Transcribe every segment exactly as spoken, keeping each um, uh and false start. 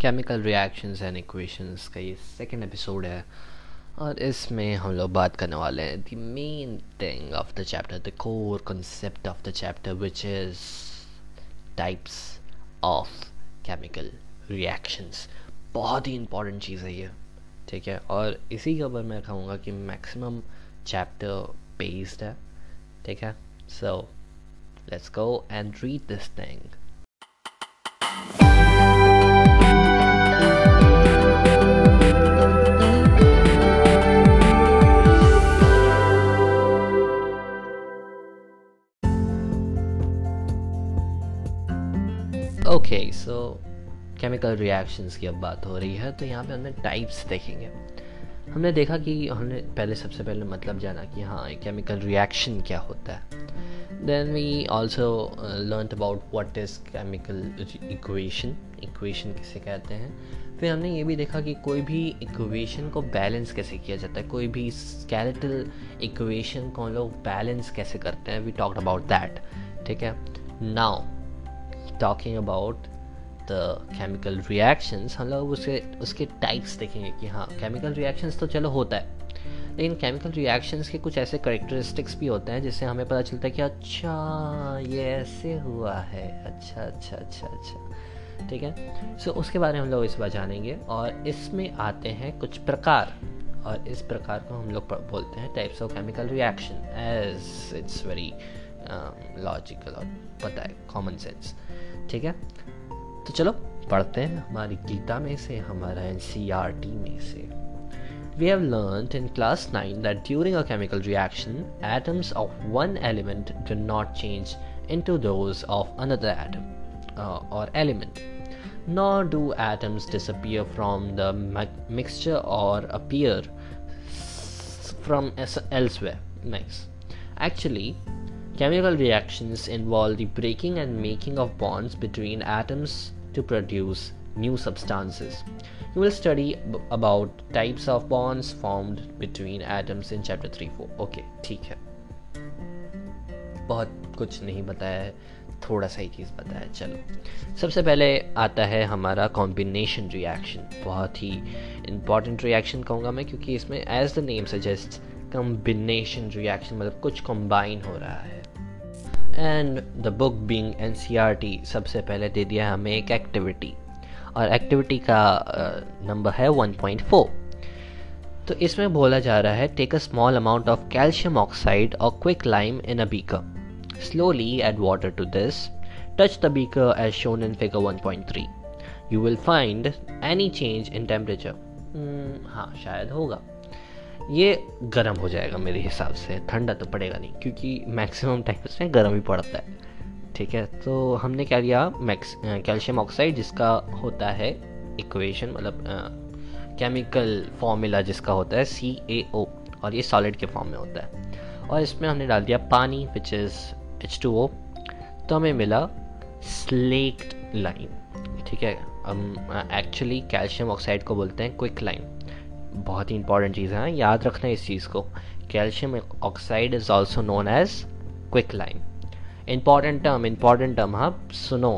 Chemical reactions and equations का ये second episode है और इसमें हम लोग बात करने वाले हैं the main thing of the chapter, the core concept of the chapter which is types of chemical reactions. बहुत ही इंपॉर्टेंट चीज़ है ये, ठीक है। और इसी के ऊपर मैं कहूँगा कि मैक्सिमम चैप्टर बेस्ड है, ठीक है। So let's go and read this thing. Okay, so chemical reactions की अब बात हो रही है तो यहाँ पे हमने टाइप्स देखेंगे। हमने देखा कि हमने पहले सबसे पहले मतलब जाना कि हाँ केमिकल रिएक्शन क्या होता है। Then we also learn about what is chemical equation, equation किसे कहते हैं। फिर हमने ये भी देखा कि कोई भी इक्वेशन को बैलेंस कैसे किया जाता है, कोई भी स्केलेटल इक्वेशन को लोग बैलेंस कैसे करते हैं। वी टॉक्ड अबाउट दैट, ठीक है। Now talking about the chemical reactions, हम लोग उसके उसके टाइप्स देखेंगे कि हाँ केमिकल रिएक्शंस तो चलो होता है, लेकिन केमिकल रिएक्शंस के कुछ ऐसे करेक्टरिस्टिक्स भी होते हैं जिससे हमें पता चलता है कि अच्छा ये ऐसे हुआ है, अच्छा अच्छा अच्छा अच्छा, ठीक है। सो उसके बारे में हम लोग इस बार जानेंगे और इसमें आते हैं कुछ प्रकार, और इस प्रकार को हम लोग बोलते हैं types of chemical reaction, as it's very logical और पता है कॉमन सेंस, ठीक है। तो चलो पढ़ते हैं हमारी गीता में से, हमारा N C E R T में से। We have learned in class nine that during a chemical reaction, atoms of one element do not change into those of another atom uh, or element, nor do atoms disappear from the mixture or appear from elsewhere. Nice. Actually, chemical reactions involve the breaking and making of bonds between atoms to produce new substances. You will study b- about types of bonds formed between atoms in chapter three four. Okay, ठीक है, बहुत कुछ नहीं बताया है, थोड़ा सा ही चीज़ बताया है। चलो सबसे पहले आता है हमारा कॉम्बिनेशन रिएक्शन। बहुत ही इम्पॉर्टेंट रिएक्शन कहूँगा मैं, क्योंकि इसमें as the name suggest combination reaction मतलब कुछ कंबाइन हो रहा है। And the book being N C E R T सबसे पहले दे दिया हमें एक एक्टिविटी, और एक्टिविटी का नंबर uh, है वन पॉइंट फोर। तो इसमें बोला जा रहा है take a small amount of calcium oxide और quick lime in a beaker, slowly add water to this, touch the beaker as shown in figure one point three, you will find any change in temperature. हाँ शायद होगा, ये गर्म हो जाएगा मेरे हिसाब से, ठंडा तो पड़ेगा नहीं क्योंकि मैक्सिमम टाइम उसमें गर्म ही पड़ता है, ठीक है। तो हमने क्या लिया, मैक्स कैल्शियम ऑक्साइड जिसका होता है इक्वेशन मतलब केमिकल फॉर्मूला जिसका होता है सी ए ओ, और ये सॉलिड के फॉर्म में होता है, और इसमें हमने डाल दिया पानी which is H two O, तो हमें मिला स्लेक्ड लाइम, ठीक है। हम एक्चुअली कैल्शियम ऑक्साइड को बोलते हैं क्विक लाइम, बहुत ही इंपॉर्टेंट चीज़ है, याद रखना इस चीज़ को। Calcium oxide is also known as quick lime. Important term, important term आप सुनो,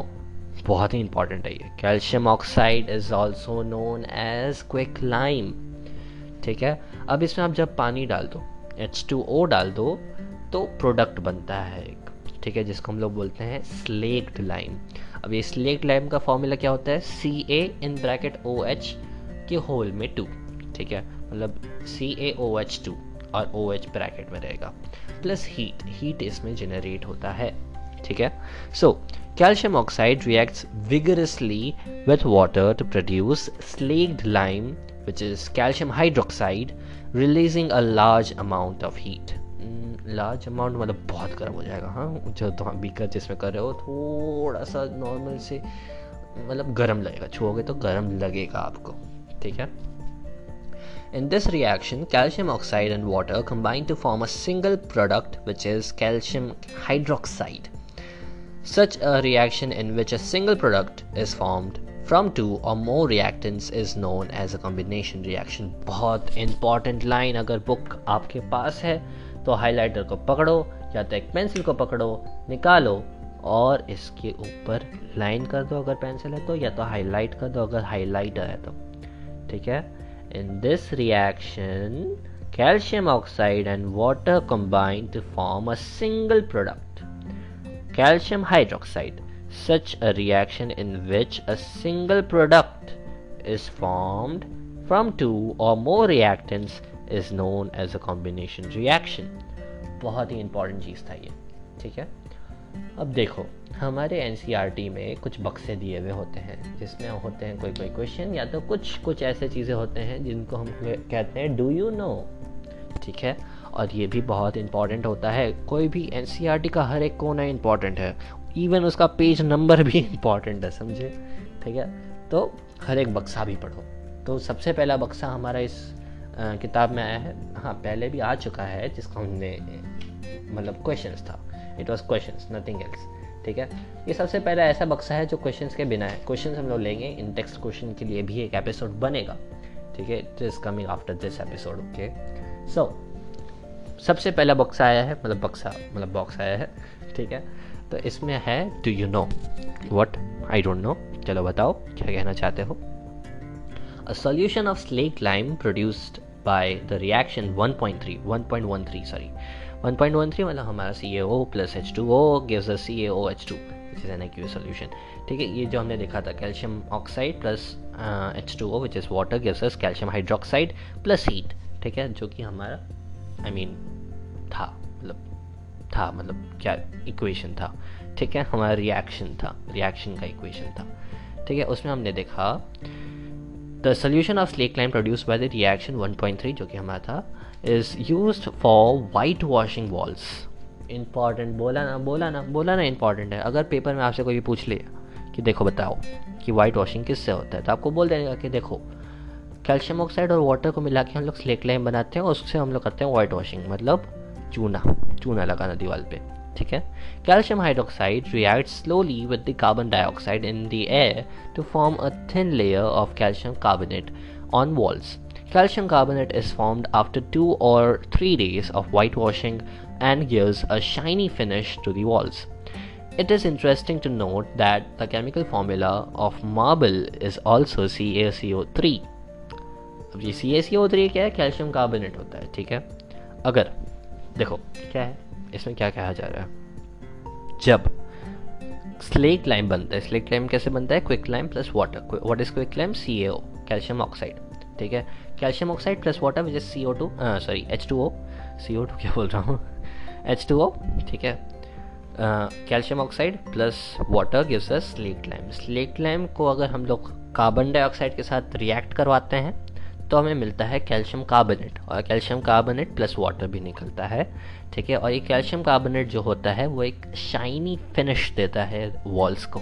बहुत ही इंपॉर्टेंट है ये। Calcium oxide is also known as quick lime, ठीक है। अब इसमें आप जब पानी डाल दो, एच टू ओ डाल दो, तो प्रोडक्ट बनता है एक, ठीक है, जिसको हम लोग बोलते हैं स्लेक्ड लाइम। अब ये स्लेक्ड लाइम का फॉर्मूला क्या होता है, C A in bracket O H के होल में टू, ठीक है, मतलब सी ए ओ एच टू और ओ एच ब्रैकेट में रहेगा, प्लस हीट, हीट इसमें जनरेट होता है, ठीक है। So calcium oxide reacts vigorously with water to produce slaked lime which is calcium hydroxide, releasing a large amount of heat. Large amount मतलब बहुत गर्म हो जाएगा। हाँ जो तो बीकर जिसमें कर रहे हो थोड़ा सा नॉर्मल से मतलब गर्म लगेगा, छुओगे तो गर्म लगेगा आपको, ठीक है। In this reaction, calcium oxide and water combine to form a single product which is calcium hydroxide. Such a reaction in which a single product is formed from two or more reactants is known as a combination reaction. बहुत important line, अगर book आपके पास है तो highlighter को पकड़ो या तो एक pencil को पकड़ो, निकालो, और इसके ऊपर लाइन कर दो अगर पेंसिल है तो, या तो हाईलाइट कर दो अगर हाईलाइटर है तो, ठीक है। In this reaction calcium oxide and water combine to form a single product, calcium hydroxide, such a reaction in which a single product is formed from two or more reactants is known as a combination reaction। बहुत ही important चीज़ था ये, ठीक है। अब देखो हमारे N C E R T में कुछ बक्से दिए हुए होते हैं जिसमें होते हैं कोई कोई क्वेश्चन या तो कुछ कुछ ऐसे चीज़ें होते हैं जिनको हम कहते हैं डू यू नो, ठीक है। और ये भी बहुत इंपॉर्टेंट होता है, कोई भी N C E R T का हर एक कोना इंपॉर्टेंट है, इवन उसका पेज नंबर भी इंपॉर्टेंट है, समझे, ठीक है। तो हर एक बक्सा भी पढ़ो। तो सबसे पहला बक्सा हमारा इस आ, किताब में आया है, हाँ पहले भी आ चुका है, जिसका हमने मतलब क्वेश्चंस था, it was questions nothing else, ठीक है। ये सबसे पहला ऐसा बक्सा है जो क्वेश्चंस के बिना है, क्वेश्चंस हम लोग लेंगे, इन टेक्स्ट क्वेश्चन के लिए भी एक एपिसोड बनेगा, ठीक है, it is coming after this episode, okay. So सबसे पहला बक्सा आया है, मतलब बक्सा मतलब बॉक्स आया है, ठीक है। तो इसमें है do you know what I don't know, चलो बताओ क्या कहना चाहते हो। A solution of slaked lime produced by the reaction one point three one point one three sorry one point one three मतलब हमारा C A O plus H two O gives us C A O H two which is an aqueous solution, ठीक है। ये जो हमने देखा था calcium oxide plus H two O which is water gives us calcium hydroxide plus heat, ठीक है, जो कि हमारा आई I मीन mean, था मतलब था मतलब क्या इक्वेशन था, ठीक है, हमारा रिएक्शन था, रिएक्शन का इक्वेशन था, ठीक है। उसमें हमने देखा the solution of slaked lime produced by the reaction one point three जो कि हमारा था is used for white washing walls. Important बोला ना बोला ना बोला ना इंपॉर्टेंट है। अगर पेपर में आपसे कोई भी पूछ ले कि देखो बताओ कि वाइट वॉशिंग किससे होता है, तो आपको बोल देगा कि देखो कैल्शियम ऑक्साइड और वाटर को मिला के हम लोग स्लेक्ड लाइम बनाते हैं और उससे हम लोग करते हैं वाइट वॉशिंग, मतलब चूना चूना लगाना दीवार पे, ठीक है। Calcium hydroxide react slowly with the carbon dioxide in the air to form a thin layer of calcium carbonate on walls. Calcium carbonate is formed after two और three days of white washing and gives a shiny finish to the walls. It is interesting to note that the chemical formula of marble is also C A C O three. अब ये सी A C O three क्या है? Calcium carbonate होता है, ठीक है। अगर देखो क्या है इसमें, क्या कहा जा रहा है, जब स्लेक्ड लाइम बनता है, स्लेक्ड लाइम कैसे बनता है? Quick lime plus water. What is quick lime? C A O calcium oxide, ठीक है, calcium oxide plus water which is C O two sorry H two O C O two क्या बोल रहा हूँ H two O, ठीक है। Calcium oxide plus water gives us slaked lime. Slaked lime को अगर हम लोग कार्बन डाइऑक्साइड के साथ रिएक्ट करवाते हैं तो हमें मिलता है कैल्शियम कार्बोनेट, और कैल्शियम कार्बोनेट प्लस वाटर भी निकलता है, ठीक है। और ये कैल्शियम कार्बोनेट जो होता है वो एक शाइनी फिनिश देता है वॉल्स को,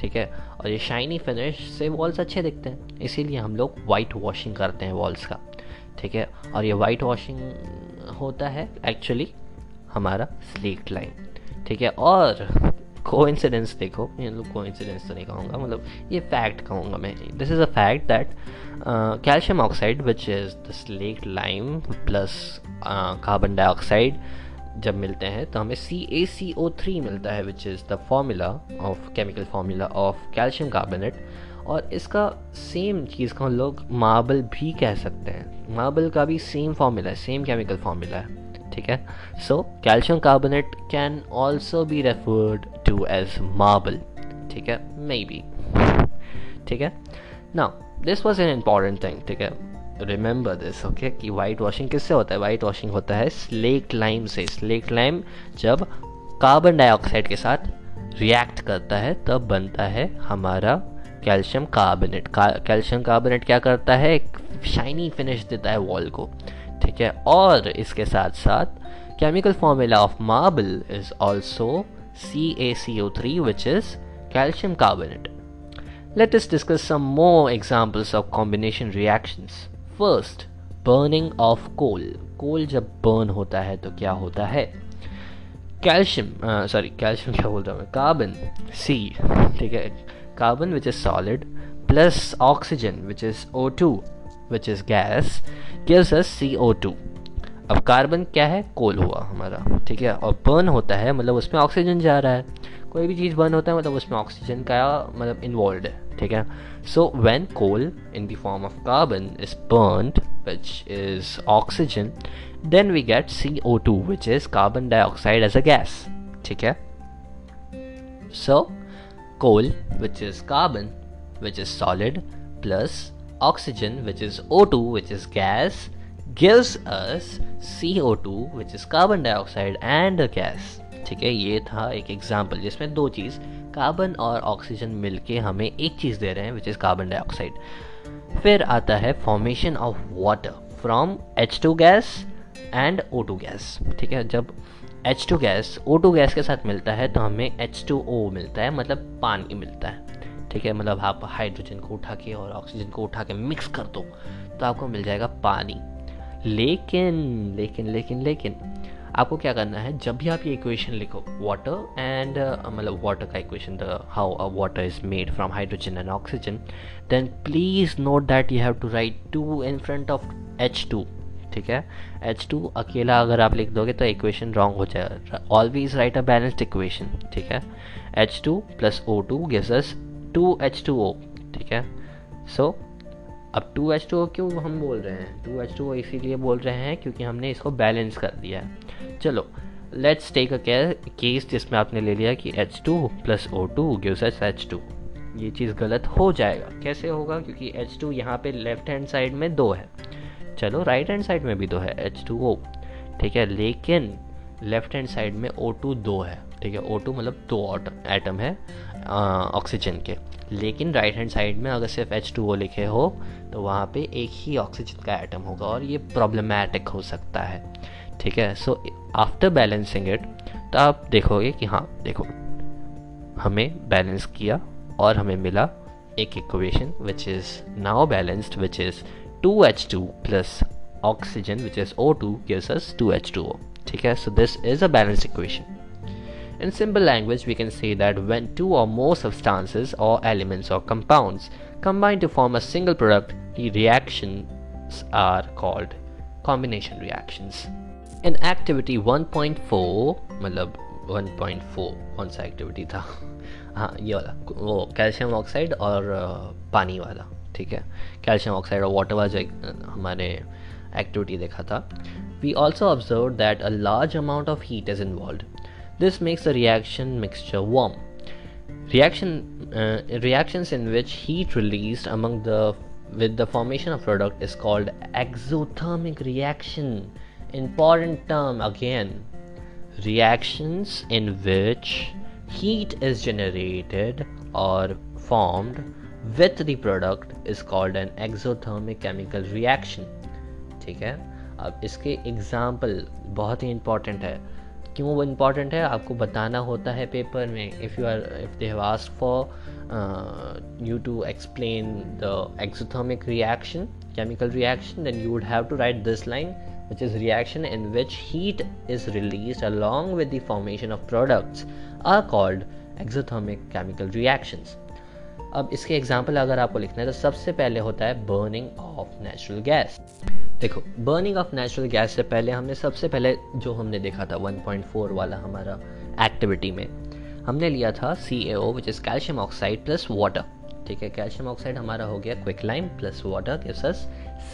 ठीक है, और ये शाइनी फिनिश से वॉल्स अच्छे दिखते हैं, इसीलिए हम लोग वाइट वॉशिंग करते हैं वॉल्स का, ठीक है। और ये वाइट वॉशिंग होता है एक्चुअली हमारा स्लेक्ड लाइम, ठीक है। और कोइंसिडेंस देखो, ये लोग कोइंसिडेंस तो नहीं कहूँगा, मतलब ये फैक्ट कहूँगा मैं, this is a fact that calcium oxide which is the slaked lime plus carbon dioxide जब मिलते हैं तो हमें सी ए सी ओ थ्री मिलता है which is the formula of chemical formula of calcium carbonate. और इसका सेम चीज़ को हम लोग मार्बल भी कह सकते हैं, मार्बल का भी सेम फार्मूला है, सेम केमिकल फार्मूला है, ठीक है। So calcium carbonate can also be referred to as marble, ठीक है, मे बी, ठीक है। Now this was an important thing, ठीक है, रिमेंबर दिस, ओके, कि वाइट वॉशिंग किससे होता है? वाइट वॉशिंग होता है स्लेक्ड लाइम से। स्लेक्ड लाइम जब कार्बन डाइऑक्साइड के साथ रिएक्ट करता है तब बनता है हमारा कैल्शियम कार्बोनेट। कैल्शियम कार्बोनेट क्या करता है? एक शाइनी फिनिश देता है वॉल को, ठीक है। और इसके साथ साथ chemical formula of marble is also C A C O three which is calcium carbonate. Let us discuss some more examples of combination reactions. First, burning of coal. Coal जब बर्न होता है तो क्या होता है? कैल्शियम सॉरी कैल्शियम क्या बोल रहा हूँ कार्बन सी, ठीक है, carbon which is solid plus oxygen which is O two which is gas gives us C O two. अब कार्बन क्या है, कोल हुआ हमारा, ठीक है, और बर्न होता है मतलब उसमें ऑक्सीजन जा रहा है, कोई भी चीज़ बर्न होता है मतलब उसमें ऑक्सीजन का मतलब इन्वॉल्व है, ठीक है. So when coal in the form of carbon is burned which is oxygen, then we get C O two which is carbon dioxide as a gas, ठीक है. सो coal which is carbon which is solid plus oxygen which is O two which is gas gives us C O two which is carbon dioxide and a gas. ठीक है, ये था एक example जिसमें दो चीज़ carbon और ऑक्सीजन मिलके हमें एक चीज़ दे रहे हैं which is carbon dioxide. फिर आता है formation of water from H two gas and O two gas. ठीक है, जब H two gas O two gas के साथ मिलता है तो हमें H टू O मिलता है मतलब पानी मिलता है, ठीक है, मतलब आप हाइड्रोजन को उठा के और ऑक्सीजन को उठा के मिक्स कर दो तो आपको मिल जाएगा पानी. लेकिन लेकिन लेकिन लेकिन आपको क्या करना है, जब भी आप ये इक्वेशन लिखो वाटर एंड मतलब वाटर का equation the how a water is made from hydrogen and oxygen, then please note that you have to write two in front of H two. ठीक है, H टू अकेला अगर आप लिख दोगे तो इक्वेशन रॉन्ग हो जाएगा. Always write a balanced equation. ठीक है, H two plus O two gives us two H two O. ठीक है, सो अब टू H टू O क्यों हम बोल रहे हैं, टू H टू O इसीलिए बोल रहे हैं क्योंकि हमने इसको बैलेंस कर दिया है. चलो लेट्स टेक अ केस जिसमें आपने ले लिया कि H two plus O two gives us H two. ये चीज़ गलत हो जाएगा. कैसे होगा, क्योंकि H टू यहाँ पे लेफ्ट हैंड साइड में दो है, चलो राइट हैंड साइड में भी दो है H टू O, ठीक है, लेकिन लेफ्ट हैंड साइड में O टू दो है, ठीक है, O टू मतलब दो एटम है ऑक्सीजन के, लेकिन राइट हैंड साइड में अगर सिर्फ H टू O लिखे हो तो वहाँ पे एक ही ऑक्सीजन का एटम होगा और ये प्रॉब्लमेटिक हो सकता है. ठीक है, सो आफ्टर बैलेंसिंग इट तो आप देखोगे कि हाँ देखो हमें बैलेंस किया और हमें मिला एक equation which is now balanced which is two H two plus oxygen which is O two gives us two H two O. ठीक है, so this is a balanced equation. In simple language we can say that when two or more substances or elements or compounds combine to form a single product, the reactions are called combination reactions. In activity one point four, मतलब one point four कौन सा activity था, हाँ ये वाला, वो calcium oxide और पानी वाला, ठीक है, कैल्शियम ऑक्साइड और वाटर वाला जो हमारे एक्टिविटी देखा था. We also observe that a large amount of heat is involve. This makes the reaction mixture warm. Reaction reactions in which heat released among the with the formation of product is called exothermic reaction. Important term again. Reactions in which heat is generated और formed with the product is called an exothermic chemical reaction. ठीक है, अब इसके example बहुत ही important है. क्यों वो important है आपको बताना होता है पेपर में. if you are if they have asked for uh, you to explain the exothermic reaction chemical reaction, then you would have to write this line which is reaction in which heat is released along with the formation of products are called exothermic chemical reactions. अब इसके example अगर आपको लिखना है तो सबसे पहले होता है बर्निंग ऑफ नेचुरल गैस. देखो बर्निंग ऑफ नेचुरल गैस से पहले हमने सबसे पहले जो हमने देखा था वन पॉइंट फोर वाला हमारा एक्टिविटी में हमने लिया था C a O which is calcium oxide plus water. ठीक है, कैल्शियम ऑक्साइड हमारा हो गया quick lime plus water gives us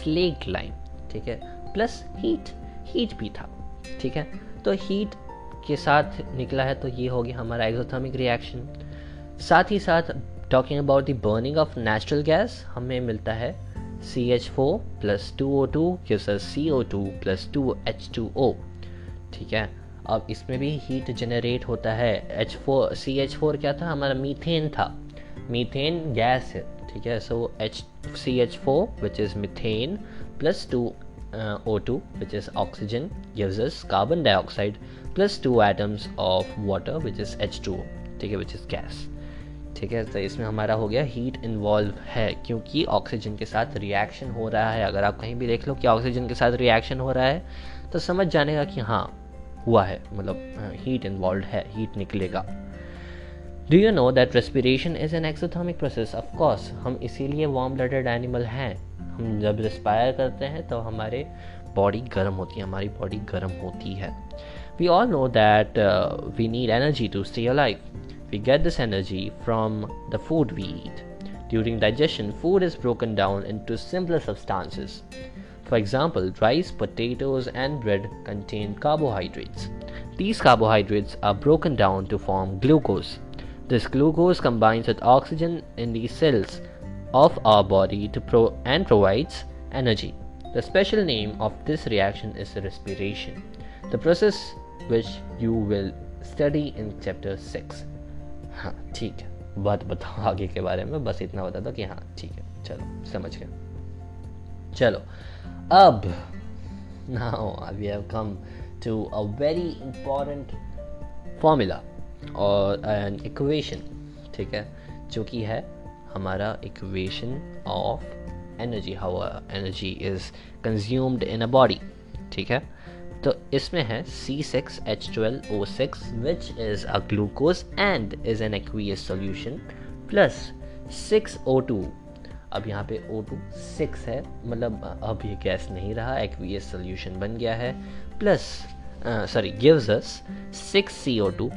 slaked lime. ठीक है, प्लस हीट, हीट भी था. ठीक है, तो हीट के साथ निकला है तो ये हो गया हमारा एक्सोथर्मिक रिएक्शन. साथ ही साथ talking about the burning of natural gas हमें मिलता है C H four plus two O two gives us C O two plus two H two O. ठीक है, अब इसमें भी हीट जनरेट होता है. H four C H four क्या था हमारा, मीथेन था, मीथेन गैस है. ठीक है, so H C H four which is methane plus two O two which is oxygen gives us carbon dioxide plus two atoms of water which is H two O. ठीक है, which is gas. ठीक है, तो इसमें हमारा हो गया heat involve है क्योंकि ऑक्सीजन के साथ रिएक्शन हो रहा है. अगर आप कहीं भी देख लो कि ऑक्सीजन के साथ रिएक्शन हो रहा है तो समझ जानेगा कि हाँ हुआ है, मतलब हीट इन्वॉल्व है, हीट निकलेगा. Do you know that respiration is an exothermic process? Of course, हम इसीलिए वार्म ब्लडेड एनिमल हैं. हम जब रेस्पायर करते हैं तो हमारे body गर्म होती है, हमारी बॉडी गर्म होती है. We all know that uh, we need energy to stay alive. We get this energy from the food we eat. During digestion, food is broken down into simpler substances. For example, rice, potatoes, and bread contain carbohydrates. These carbohydrates are broken down to form glucose. This glucose combines with oxygen in the cells of our body to pro- and provides energy. The special name of this reaction is respiration, the process which you will study in chapter six. हाँ ठीक है, बात बताओ आगे के बारे में, बस इतना बता दो कि हाँ ठीक है, चलो समझ गए. चलो अब now we have come to a very important formula or an equation, ठीक है, जो कि है हमारा equation of energy, how energy is consumed in a body. ठीक है, तो इसमें है C six H twelve O six which is a glucose and is an aqueous solution plus six O two. अब यहाँ पे O two six है, मतलब अब ये गैस नहीं रहा, aqueous solution बन गया है, plus uh, sorry gives us six C O two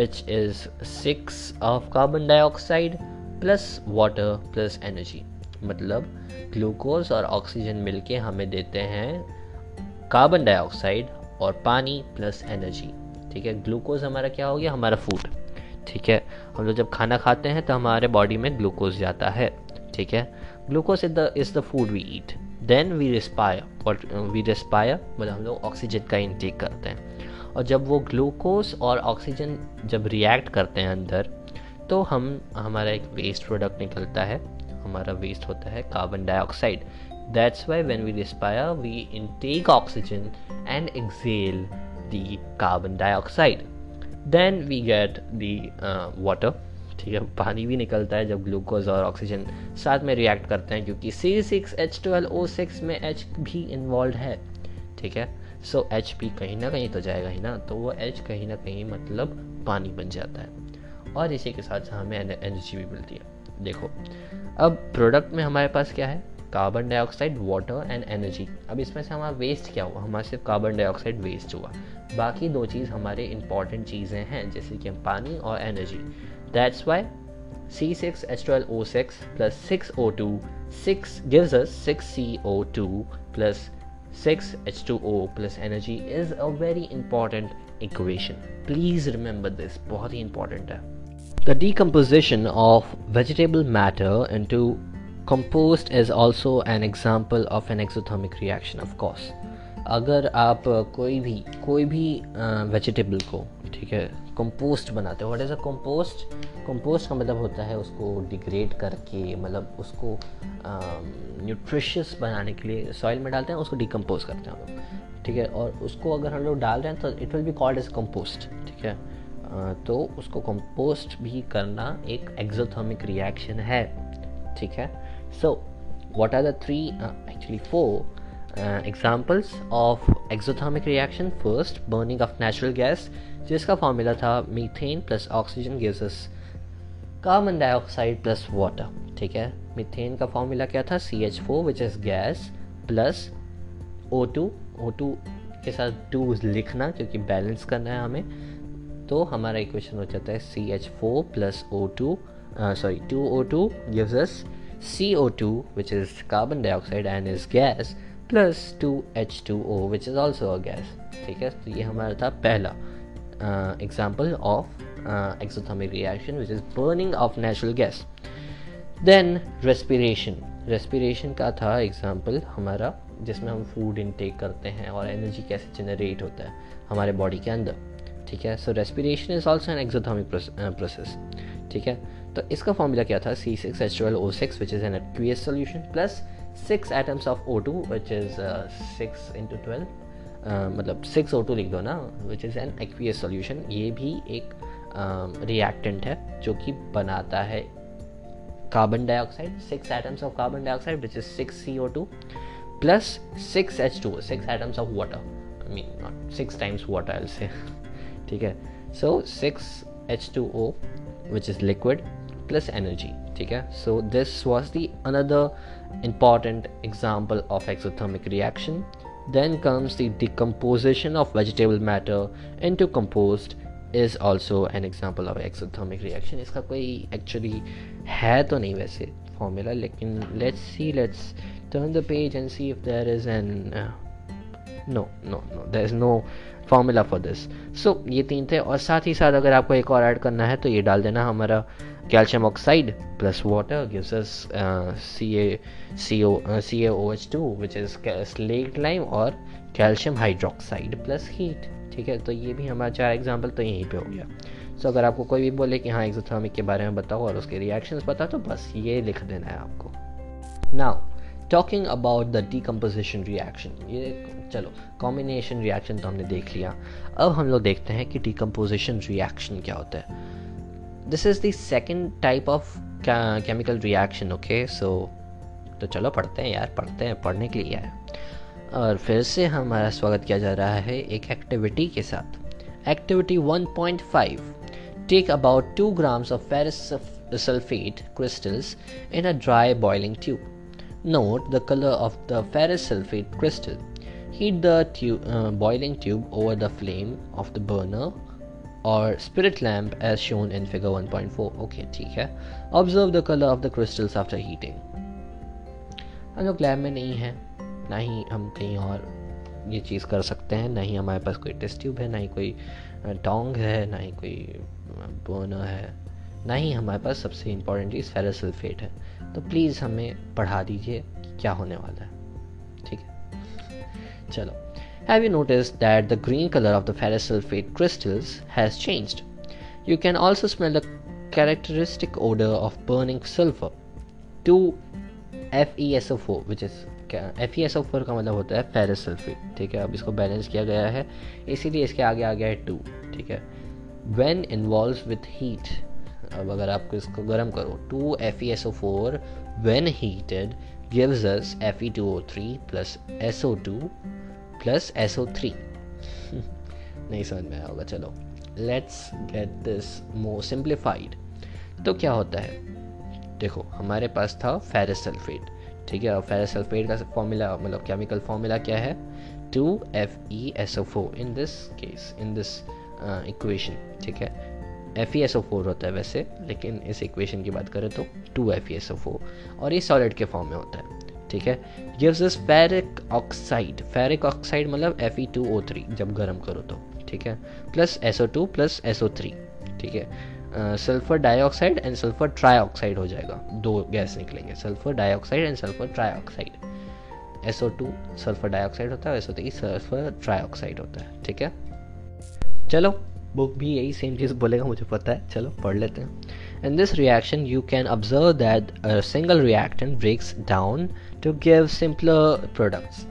which is six of carbon dioxide plus water plus energy. मतलब glucose और oxygen मिलके हमें देते हैं कार्बन डाइऑक्साइड और पानी प्लस एनर्जी. ठीक है, ग्लूकोज हमारा क्या हो गया, हमारा फूड. ठीक है, हम लोग जब खाना खाते हैं तो हमारे बॉडी में ग्लूकोज जाता है. ठीक है, glucose is the is the food we eat, then we respire, we respire मतलब हम लोग ऑक्सीजन का इंटेक करते हैं, और जब वो ग्लूकोज और ऑक्सीजन जब रिएक्ट करते हैं अंदर तो हम हमारा एक वेस्ट प्रोडक्ट निकलता है, हमारा वेस्ट होता है carbon dioxide. That's why when we respire, we intake oxygen and exhale the carbon dioxide. Then we get the uh, water. ठीक है, पानी भी निकलता है जब ग्लूकोज और ऑक्सीजन साथ में रिएक्ट करते हैं, क्योंकि C six H twelve O six में H भी इन्वॉल्व है. ठीक है, सो H भी कहीं ना कहीं तो जाएगा ही ना, तो वो H कहीं ना कहीं मतलब पानी बन जाता है, और इसी के साथ हमें एनर्जी भी मिलती है. देखो अब प्रोडक्ट में हमारे पास क्या है, carbon dioxide, water and energy. अब इसमें से हमारा वेस्ट क्या हुआ, हमारा सिर्फ कार्बन डाइऑक्साइड वेस्ट हुआ, बाकी दो चीज़ हमारे इंपॉर्टेंट चीज़ें हैं जैसे कि पानी और energy. That's why C six H twelve O six plus six O two six gives us six C O two plus six H two O plus energy is a very important equation. Please remember this, बहुत ही important है. The decomposition of vegetable matter into compost is also an example of an exothermic reaction, of course. अगर आप कोई भी कोई भी vegetable uh, को, ठीक है, कंपोस्ट बनाते हो. What is a compost? Compost का मतलब होता है उसको डिग्रेड करके, मतलब उसको न्यूट्रिशियस uh, बनाने के लिए सॉइल में डालते हैं, उसको डिकम्पोज करते हैं हम लोग. ठीक है, और उसको अगर हम लोग डाल रहे हैं तो it will be called as compost. ठीक है, uh, तो उसको कंपोस्ट भी करना एक एक्सोथर्मिक रिएक्शन है. ठीक है, so what are the three uh, actually four uh, examples of exothermic reaction? First, burning of natural gas, जिसका formula था methane plus oxygen gives us carbon dioxide plus water. ठीक है, methane का formula क्या था, C H four which is gas plus O two, O two के साथ two लिखना क्योंकि balance करना है हमें, तो हमारा equation हो जाता है C H four plus O two uh, sorry two O two gives us C O two which is carbon dioxide and is gas plus two H two O which is also a gas. ठीक है, तो ये हमारा था पहला example of uh, exothermic reaction which is burning of natural gas. Then respiration, respiration का था example हमारा जिसमें हम food intake करते हैं और energy कैसे generate होता है हमारे body के अंदर. ठीक है, so respiration is also an exothermic process. ठीक है, तो इसका फॉर्मूला क्या था, C six H twelve O six which is an aqueous solution plus six atoms of O two which is uh, six into twelve uh, मतलब six O two लिख दो ना, which is an aqueous solution. ये भी एक reactant uh, है जो कि बनाता है carbon dioxide, six atoms of carbon dioxide which is six C O two plus six H two O, six atoms of water, I mean not six times water I'll say. ठीक है, so six H two O which is liquid plus energy. ठीक है, so this was the another important example of exothermic reaction Then comes the decomposition of vegetable matter into compost is also an example of exothermic reaction. इसका कोई actually है तो नहीं वैसे formula, लेकिन let's see, let's turn the page and see if there is an uh, no no no there is no formula for this. So ये तीन थे, और साथ ही साथ अगर आपको एक और ऐड करना है तो ये डाल देना हमारा calcium oxide plus water gives us uh, C A O H two, which is slaked lime or calcium hydroxide plus heat. ठीक है, तो ये भी हमारा चार एग्जाम्पल तो यहीं पे हो गया. सो so, अगर आपको कोई भी बोले कि हाँ एक्सोथर्मिक के बारे में बताओ और उसके रिएक्शंस बताओ तो बस ये लिख देना है आपको. Now talking about the decomposition reaction, ये चलो कॉम्बिनेशन रिएक्शन तो हमने देख लिया. अब हम लोग देखते हैं कि डीकम्पोजिशन रिएक्शन क्या होता है. This is the second type of chemical reaction. Okay so तो चलो पढ़ते हैं यार, पढ़ते हैं, पढ़ने के लिए यार. और फिर से हमारा स्वागत किया जा रहा है एक एक्टिविटी के साथ. Activity one point five, take about two grams of ferrous sulphate crystals in a dry boiling tube. Note the colour of the ferrous sulphate crystal. Heat the tube boiling tube over the flame of the burner और spirit lamp as shown in figure one point four. Okay ठीक है. Observe the colour of the crystals after heating. हम लोग lab में नहीं है, ना ही हम कहीं और ये चीज़ कर सकते हैं, ना ही हमारे पास कोई टेस्ट ट्यूब है, ना ही कोई डोंग है, ना ही कोई बर्नर है, ना ही हमारे पास सबसे इम्पोर्टेंट चीज़ फेरस सल्फेट है. तो प्लीज़ हमें पढ़ा दीजिए कि क्या होने वाला है. ठीक है चलो. Have you noticed that the green colour of the ferrous sulphate crystals has changed. You can also smell the characteristic odour of burning sulphur two F E S O four, which is F E S O four का मतलब होता है ferrous sulphate. ठीक है, अब इसको balance किया गया है इसीलिए इसके आगे आ गया है टू. ठीक है. व्हेन इन्वॉल्व्स विथ हीट, अब अगर आपको इसको गर्म करो, two F E S O four when heated gives us F E two O three plus S O two plus S O three. नहीं समझ में आया होगा. चलो let's get this more simplified. तो क्या होता है, देखो हमारे पास था फेरस सल्फेट. ठीक है, और फेरस सल्फेट का फॉर्मूला मतलब केमिकल फॉर्मूला क्या है, two F E S O four in this case, in this equation. ठीक है, F E S O four होता है वैसे, लेकिन इस इक्वेशन की बात करें तो two F E S O four, और ये सॉलिड के फॉर्म में होता है. ठीक है. Gives us ferric oxide. Ferric oxide मतलब F E two O three जब गर्म करो तो. ठीक है, plus S O two plus S O three. ठीक है, sulphur dioxide and sulphur trioxide हो जाएगा, दो गैस निकलेंगे, sulphur dioxide and sulphur trioxide. S O two sulphur dioxide होता है, S O three sulphur trioxide होता है. ठीक है चलो, बुक भी यही सेम चीज़ बोलेगा, मुझे पता है. चलो पढ़ लेते हैं. In this reaction you can observe that a single reactant breaks down to give simpler products.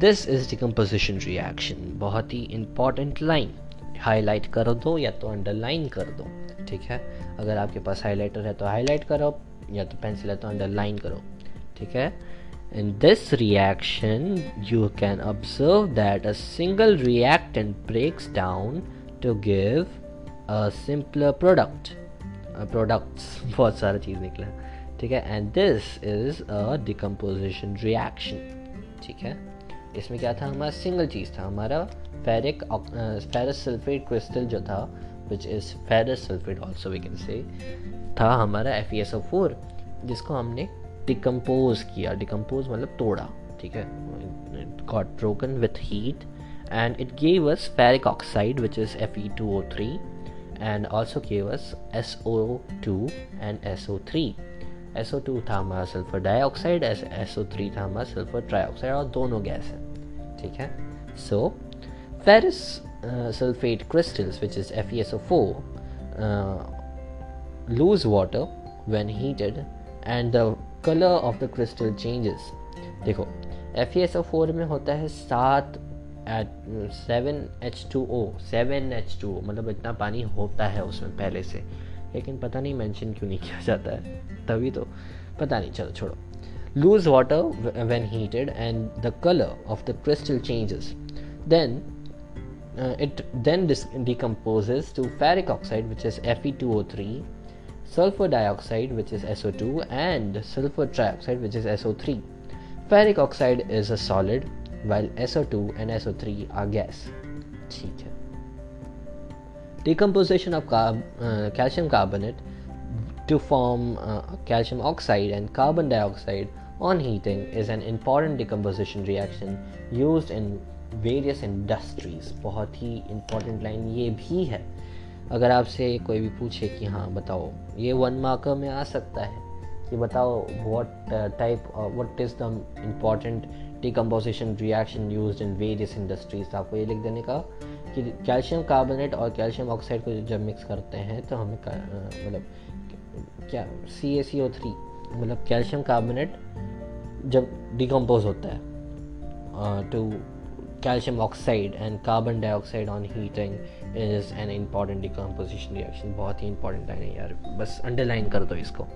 This is decomposition reaction. बहुत ही इंपॉर्टेंट लाइन, हाईलाइट कर दो या तो अंडरलाइन कर दो. ठीक है, अगर आपके पास हाईलाइटर है तो हाईलाइट करो, या तो पेंसिल है तो अंडरलाइन करो. ठीक है. In this reaction you can observe that a single reactant breaks down to give a simpler product. Products बहुत सारा चीज़ निकला. ठीक है. And this is a decomposition reaction. ठीक है. इसमें क्या था, हमारा सिंगल चीज़ था, हमारा फेरिक फेरस सल्फेट क्रिस्टल जो था, which is ferrous sulfate also we can say, था हमारा F E S O four, जिसको हमने decompose किया. decompose मतलब तोड़ा. ठीक है. it got broken with heat and it gave us ferric oxide which is F E two O three and also gave us S O two and S O three. S O two था हमारा sulphur dioxide, S O three था हमारा sulphur trioxide, और दोनों gas है. ठीक है. so ferrous Uh, sulfate crystals, which is F E S O four, uh, lose water when heated and the color of the crystal changes. देखो F E S O four में होता है सात seven H two O, seven H two O मतलब इतना पानी होता है उसमें पहले से, लेकिन पता नहीं मेंशन क्यों नहीं किया जाता है, तभी तो पता नहीं. चलो छोड़ो. Lose water when heated and the color of the crystal changes. Then Uh, it then dis- decomposes to ferric oxide, which is F E two O three, sulfur dioxide, which is S O two, and sulfur trioxide, which is S O three. Ferric oxide is a solid while S O two and S O three are gas. ठीक है. Decomposition of carb, uh, calcium carbonate to form uh, calcium oxide and carbon dioxide on heating is an important decomposition reaction used in various industries. बहुत ही important line ये भी है. अगर आपसे कोई भी पूछे कि हाँ बताओ, ये one marker में आ सकता है कि बताओ what uh, type uh, what is the important decomposition reaction used in various industries. तो आपको ये लिख देने का कि कैल्शियम कार्बोनेट और कैल्शियम ऑक्साइड को जब मिक्स करते हैं तो हमें मतलब क्या C a C O three मतलब कैल्शियम कार्बोनेट जब डिकम्पोज होता है to calcium oxide and carbon dioxide on heating is an important decomposition reaction. बहुत ही important line है यार, बस underline कर दो इसको.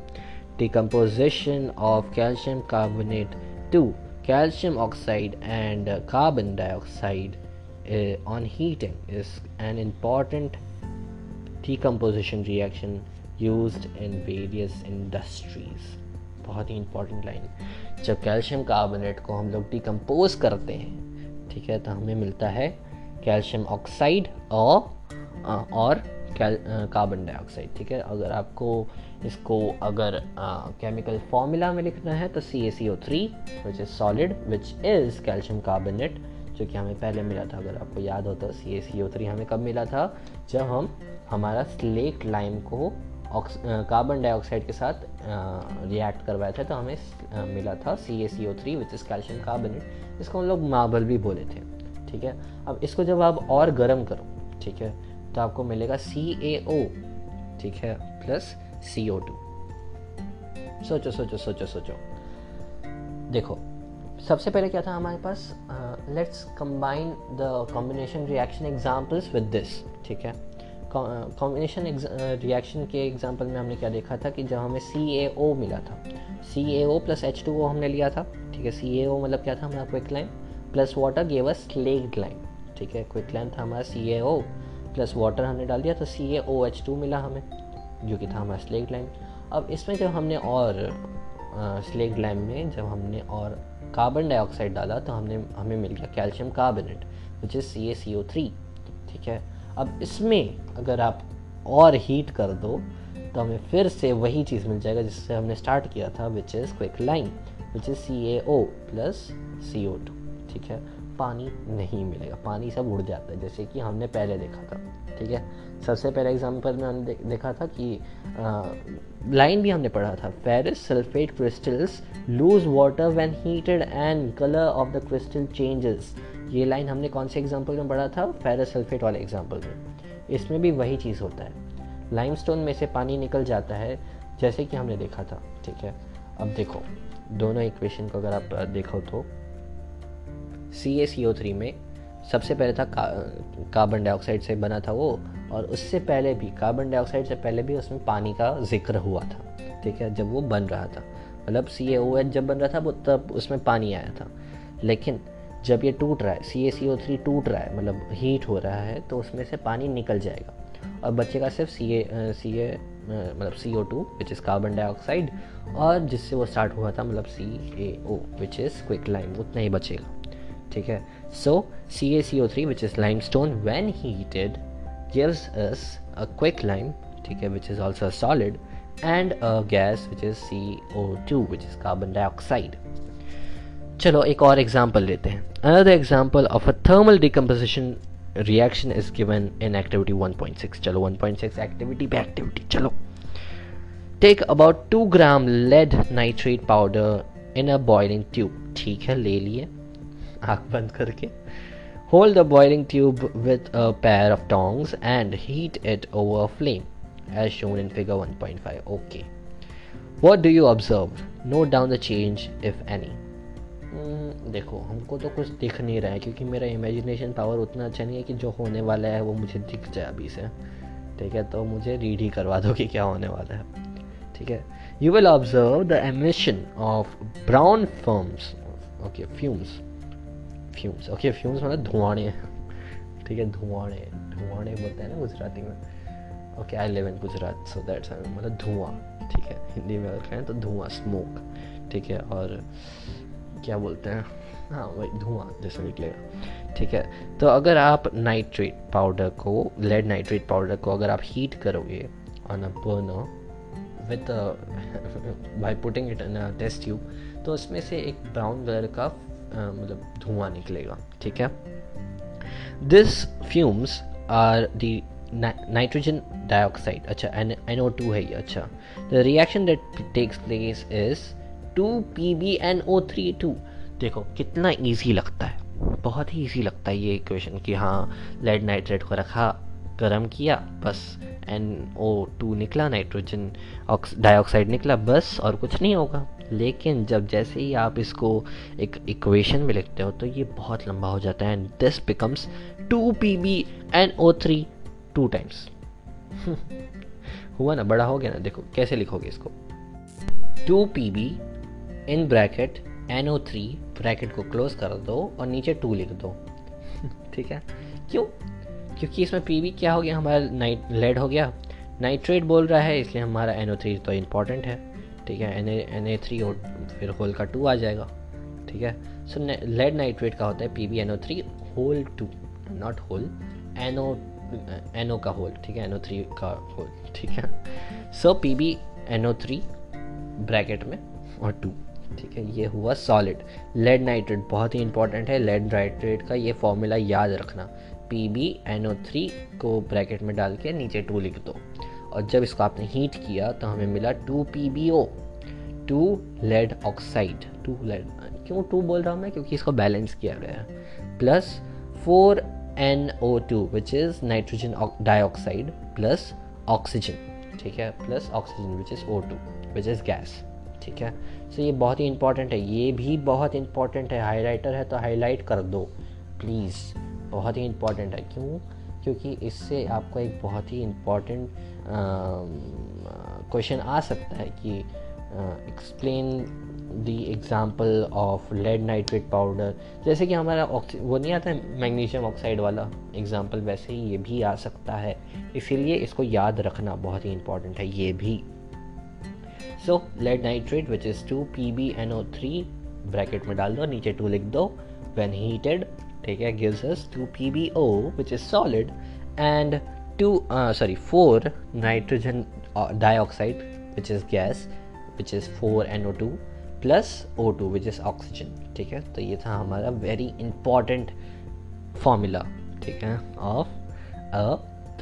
Decomposition of calcium carbonate to calcium oxide and carbon dioxide uh, on heating is an important decomposition reaction used in various industries. बहुत ही important line. जब calcium carbonate को हम लोग decompose करते हैं, ठीक है, तो हमें मिलता है कैल्शियम ऑक्साइड और और कार्बन डाइऑक्साइड. ठीक है, अगर आपको इसको अगर केमिकल फॉर्मूला में लिखना है तो C a C O three which is solid which is calcium carbonate, जो कि हमें पहले मिला था. अगर आपको याद हो तो C a C O three हमें कब मिला था, जब हम हमारा स्लेक्ट लाइम को कार्बन डाइऑक्साइड के साथ रिएक्ट करवाया था, तो हमें आ, मिला था C a C O three which is calcium carbonate. इसको हम लोग मार्बल भी बोले थे. ठीक है, अब इसको जब आप और गर्म करो, ठीक है, तो आपको मिलेगा C a O, ठीक है, प्लस C O टू. सोचो सोचो सोचो सोचो देखो, सबसे पहले क्या था हमारे पास, let's combine the combination reaction examples with this. ठीक है, कॉम्बिनेशन रिएक्शन के एग्जांपल में हमने क्या देखा था कि जब हमें C a O मिला था, C a O plus H two O हमने लिया था. ठीक है, C a O मतलब क्या था हमारा quick lime plus water gave us slaked lime. ठीक है, क्विक लाइम था हमारा C a O plus water हमने डाल दिया तो C a O H two मिला हमें, जो कि था हमारा स्लेक्ड लाइम. अब इसमें जब हमने और स्लेक्ड लाइम में जब हमने और कार्बन डाइऑक्साइड डाला तो हमने हमें मिल गया calcium carbonate which is C a C O three. ठीक है, अब इसमें अगर आप और हीट कर दो तो हमें फिर से वही चीज़ मिल जाएगा जिससे हमने स्टार्ट किया था which is quick lime which is C a O plus C o two. ठीक है, पानी नहीं मिलेगा, पानी सब उड़ जाता है जैसे कि हमने पहले देखा था. ठीक है, सबसे पहले एग्जांपल में हमने देखा था कि आ, लाइन भी हमने पढ़ा था, ferrous sulphate crystals lose water when heated and colour of the crystal changes. ये लाइन हमने कौन से एग्जांपल में पढ़ा था, फेरस सल्फेट वाले एग्जांपल में. इसमें भी वही चीज़ होता है, लाइमस्टोन में से पानी निकल जाता है जैसे कि हमने देखा था. ठीक है, अब देखो दोनों इक्वेशन को अगर आप देखो तो C a C O three में सबसे पहले था कार्बन डाइऑक्साइड से बना था वो, और उससे पहले भी कार्बन डाइऑक्साइड से पहले भी उसमें पानी का जिक्र हुआ था. ठीक है, जब वो बन रहा था मतलब C a O H जब बन रहा था वो तब उसमें पानी आया था, लेकिन जब ये टूट रहा है C a C O three टूट रहा है मतलब हीट हो रहा है तो उसमें से पानी निकल जाएगा और बचेगा सिर्फ C a C O two which is carbon dioxide, और जिससे वो स्टार्ट हुआ था मतलब C a O which is quick lime, उतना ही बचेगा. ठीक है, so C a C O three which is limestone when heated gives us a quick lime. ठीक है, which is also solid and a gas which is C o two which is carbon dioxide. चलो एक और example लेते हैं. Another example of a thermal decomposition reaction is given in activity one point six. चलो one point six activity पे activity. चलो, take about two gram lead nitrate powder in a boiling tube. ठीक है, ले लिए आँख बंद करके. Hold the boiling tube with a pair of tongs and heat it over flame as shown in figure one point five. Okay, what do you observe, note down the change if any. देखो हमको तो कुछ दिख नहीं रहा है क्योंकि मेरा इमेजिनेशन पावर उतना अच्छा नहीं है कि जो होने वाला है वो मुझे दिख जाए अभी से. ठीक है, तो मुझे रीड ही करवा दो कि क्या होने वाला है. ठीक है, you will observe the emission of brown firms. Okay, fumes fumes okay fumes मतलब धुआणे. ठीक है, धुआणे धुआणे बोलते हैं ना गुजराती में. Okay, I live in Gujarat so that's मतलब धुआं. ठीक है, हिंदी में अगर कहें तो धुआं, स्मोक. ठीक है, और क्या बोलते हैं, हाँ वही धुआं जैसा निकलेगा। ठीक है, तो अगर आप नाइट्रेट पाउडर को, लेड नाइट्रेट पाउडर को अगर आप हीट करोगे on a burner with by putting it in a test tube, तो उसमें से एक ब्राउन कलर का मतलब धुआं निकलेगा। ठीक है, this fumes are the nitrogen dioxide, अच्छा N O two है ये, अच्छा the reaction that takes place is two P b N O three two। देखो कितना easy लगता है, बहुत ही easy लगता है ये equation कि हाँ lead nitrate को रखा, गर्म किया, बस N O टू निकला, nitrogen dioxide निकला, बस और कुछ नहीं होगा। लेकिन जब जैसे ही आप इसको एक equation में लिखते हो तो ये बहुत लंबा हो जाता है, and this becomes two P b N O three two times. हुआ ना, बड़ा हो गया ना। देखो कैसे लिखोगे इसको, two P B in bracket N O three, bracket को क्लोज कर दो और नीचे टू लिख दो। ठीक है, क्यों? क्योंकि इसमें P B क्या हो गया, हमारा नाइट लेड हो गया, नाइट्रेट बोल रहा है इसलिए हमारा N O थ्री तो इम्पॉर्टेंट है। ठीक है, N A थ्री और फिर होल का टू आ जाएगा। ठीक है, सो लेड नाइट्रेट का होता है P b N O three whole two, not whole N O NO का होल। ठीक है, N O थ्री का होल। ठीक है, so P b N O three bracket में और टू। ठीक है, ये हुआ सॉलिड। लेड नाइट्रेट बहुत ही इंपॉर्टेंट है, लेड नाइट्रेट का ये फॉर्मूला याद रखना, P b N O three को ब्रैकेट में डाल के नीचे टू लिख दो, और जब इसको आपने हीट किया तो हमें मिला two P b O, two lead oxide, two lead, क्यों टू बोल रहा हूँ मैं, क्योंकि इसको बैलेंस किया गया है, plus four N O two which is nitrogen dioxide plus oxygen, ठीक है, plus oxygen which is O two which is gas। ठीक है, सो so ये बहुत ही इंपॉर्टेंट है, ये भी बहुत इंपॉर्टेंट है, हाईलाइटर है तो हाईलाइट कर दो प्लीज़, बहुत ही इंपॉर्टेंट है। क्यों? क्योंकि इससे आपका एक बहुत ही इंपॉर्टेंट क्वेश्चन आ सकता है कि explain the example of lead nitrate powder, जैसे कि हमारा वो नहीं आता है मैग्नीशियम ऑक्साइड वाला एग्जाम्पल, वैसे ही ये भी आ सकता है, इसीलिए इसको याद रखना बहुत ही इंपॉर्टेंट है ये भी। So lead nitrate which is two P B N O three bracket में डाल दो, नीचे टू लिख दो, व्हेन हीटेड, ठीक है, gives us two P B O which is solid and two sorry four nitrogen dioxide which is gas which is four N O two plus O two which is oxygen. ठीक है, तो ये था हमारा very important formula, ठीक है, of a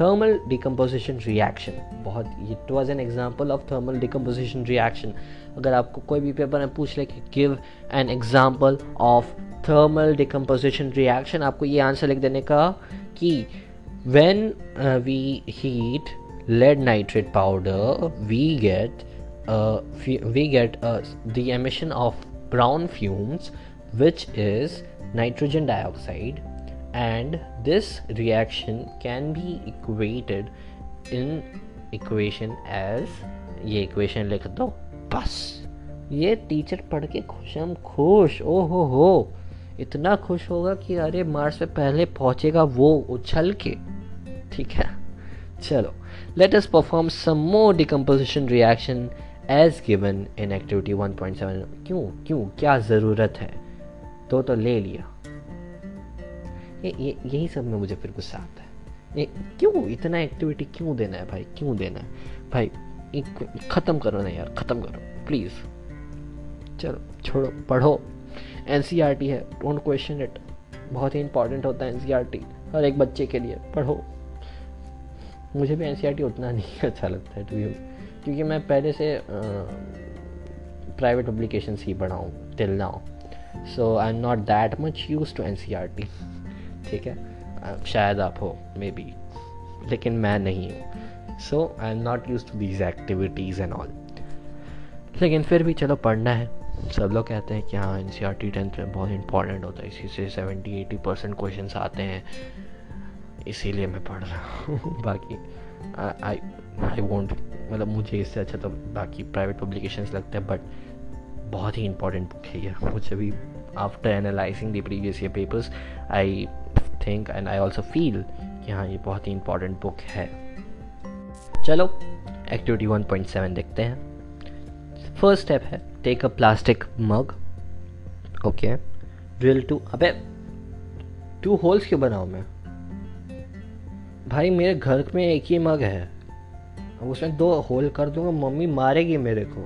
thermal decomposition reaction. बहुत it was an example of thermal decomposition reaction. अगर आपको कोई भी पेपर में पूछ ले कि give an example of thermal decomposition reaction, आपको ये आंसर लिख देने का कि when we heat lead nitrate powder we get Uh, we get uh, the emission of brown fumes which is nitrogen dioxide, and this reaction can be equated in equation as, ये equation लिख दो बस। ये teacher पढ़ के खुशम खुश, ओ हो हो इतना खुश होगा कि अरे मार्स पे पहले पहुँचेगा वो उछल के। ठीक है, चलो let us perform some more decomposition reaction as given in activity one point seven। क्यों क्यों क्या ज़रूरत है, तो तो ले लिया, ये ये यही सब में मुझे फिर गुस्सा आता है, ये क्यों इतना एक्टिविटी क्यों देना है भाई, क्यों देना है भाई, एक ख़त्म करो ना यार, ख़त्म करो प्लीज़, चलो छोड़ो, पढ़ो, N C E R T है, डोंट क्वेश्चन इट, बहुत ही इंपॉर्टेंट होता है N C E R T हर एक बच्चे के लिए, पढ़ो। मुझे भी N C E R T उतना नहीं अच्छा लगता है टू यू, क्योंकि मैं पहले से प्राइवेट पब्लिकेशंस ही पढ़ा हूँ till now, so I am not that much used to N C E R T। ठीक है, uh, शायद आप हो मे बी, लेकिन मैं नहीं हूँ, so I am not used to these activities and all, लेकिन फिर भी चलो पढ़ना है। सब लोग कहते हैं कि हाँ N C E R T tenth में बहुत इंपॉर्टेंट होता है, इसी से सेवेंटी एटी परसेंट क्वेश्चन आते हैं, इसीलिए मैं पढ़ रहा हूँ। बाकी आई आई वॉन्ट मतलब मुझे इससे अच्छा तो बाकी प्राइवेट पब्लिकेशंस लगते हैं, बट बहुत ही इंपॉर्टेंट बुक है ये। मुझे भी after analysing the previous year papers I think and I also feel कि हाँ ये बहुत ही इंपॉर्टेंट बुक है। चलो एक्टिविटी वन पॉइंट सेवन देखते हैं। फर्स्ट स्टेप है take a plastic mug okay drill two. अबे टू होल्स क्यों बनाऊँ मैं भाई, मेरे घर में एक ही मग है, अब उसमें दो होल कर दूंगा मम्मी मारेगी मेरे को।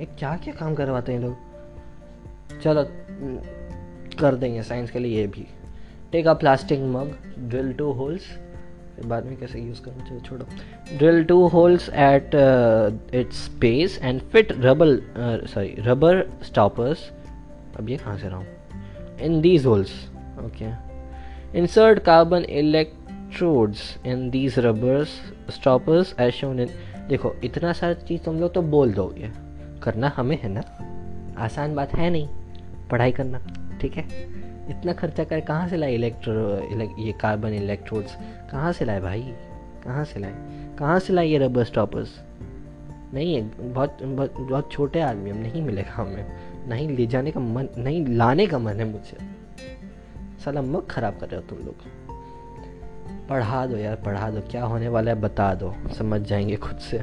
ये क्या क्या काम करवाते हैं लोग। चलो कर देंगे साइंस के लिए ये भी। Take a plastic mug, drill two holes, बाद में कैसे यूज़ करना चाहिए छोड़ो। Drill two holes at its base and fit rubble sorry rubber stoppers, अब ये कहाँ से रहा हूँ, in these holes. Okay insert carbon electrodes in these rubber stoppers as shown in. देखो इतना सारा चीज़ तुम लोग तो बोल दोगे, करना हमें है ना, आसान बात है नहीं, पढ़ाई करना ठीक है। इतना खर्चा करे कहाँ से लाए इलेक्ट्रो इलेक, ये कार्बन इलेक्ट्रोड्स कहाँ से लाए भाई, कहाँ से लाए कहाँ से लाए ये रबर स्टॉपर्स नहीं है, बहुत बहुत, बहुत छोटे आदमी हम, नहीं मिलेगा हमें, नहीं ले जाने का मन, नहीं लाने का मन है मुझसे। साला मग खराब कर रहे हो तुम लोग, पढ़ा दो यार पढ़ा दो, क्या होने वाला है बता दो, समझ जाएंगे खुद से।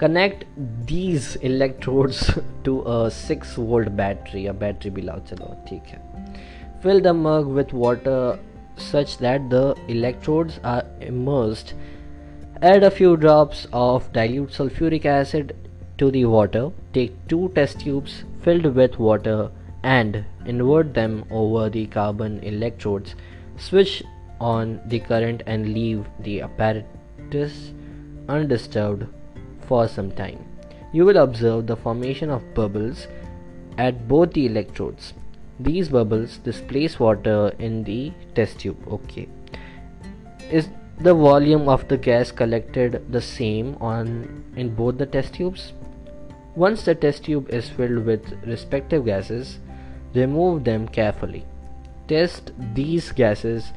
Connect these electrodes to a six volt battery, a battery भी लाओ चलो ठीक है। Fill the mug with water such that the electrodes are immersed. Add a few drops of dilute sulfuric acid to the water. Take two test tubes filled with water and invert them over the carbon electrodes. Switch on the current and leave the apparatus undisturbed for some time. You will observe the formation of bubbles at both the electrodes. These bubbles displace water in the test tube. Okay. Is the volume of the gas collected the same on in both the test tubes? Once the test tube is filled with respective gases, remove them carefully. Test these gases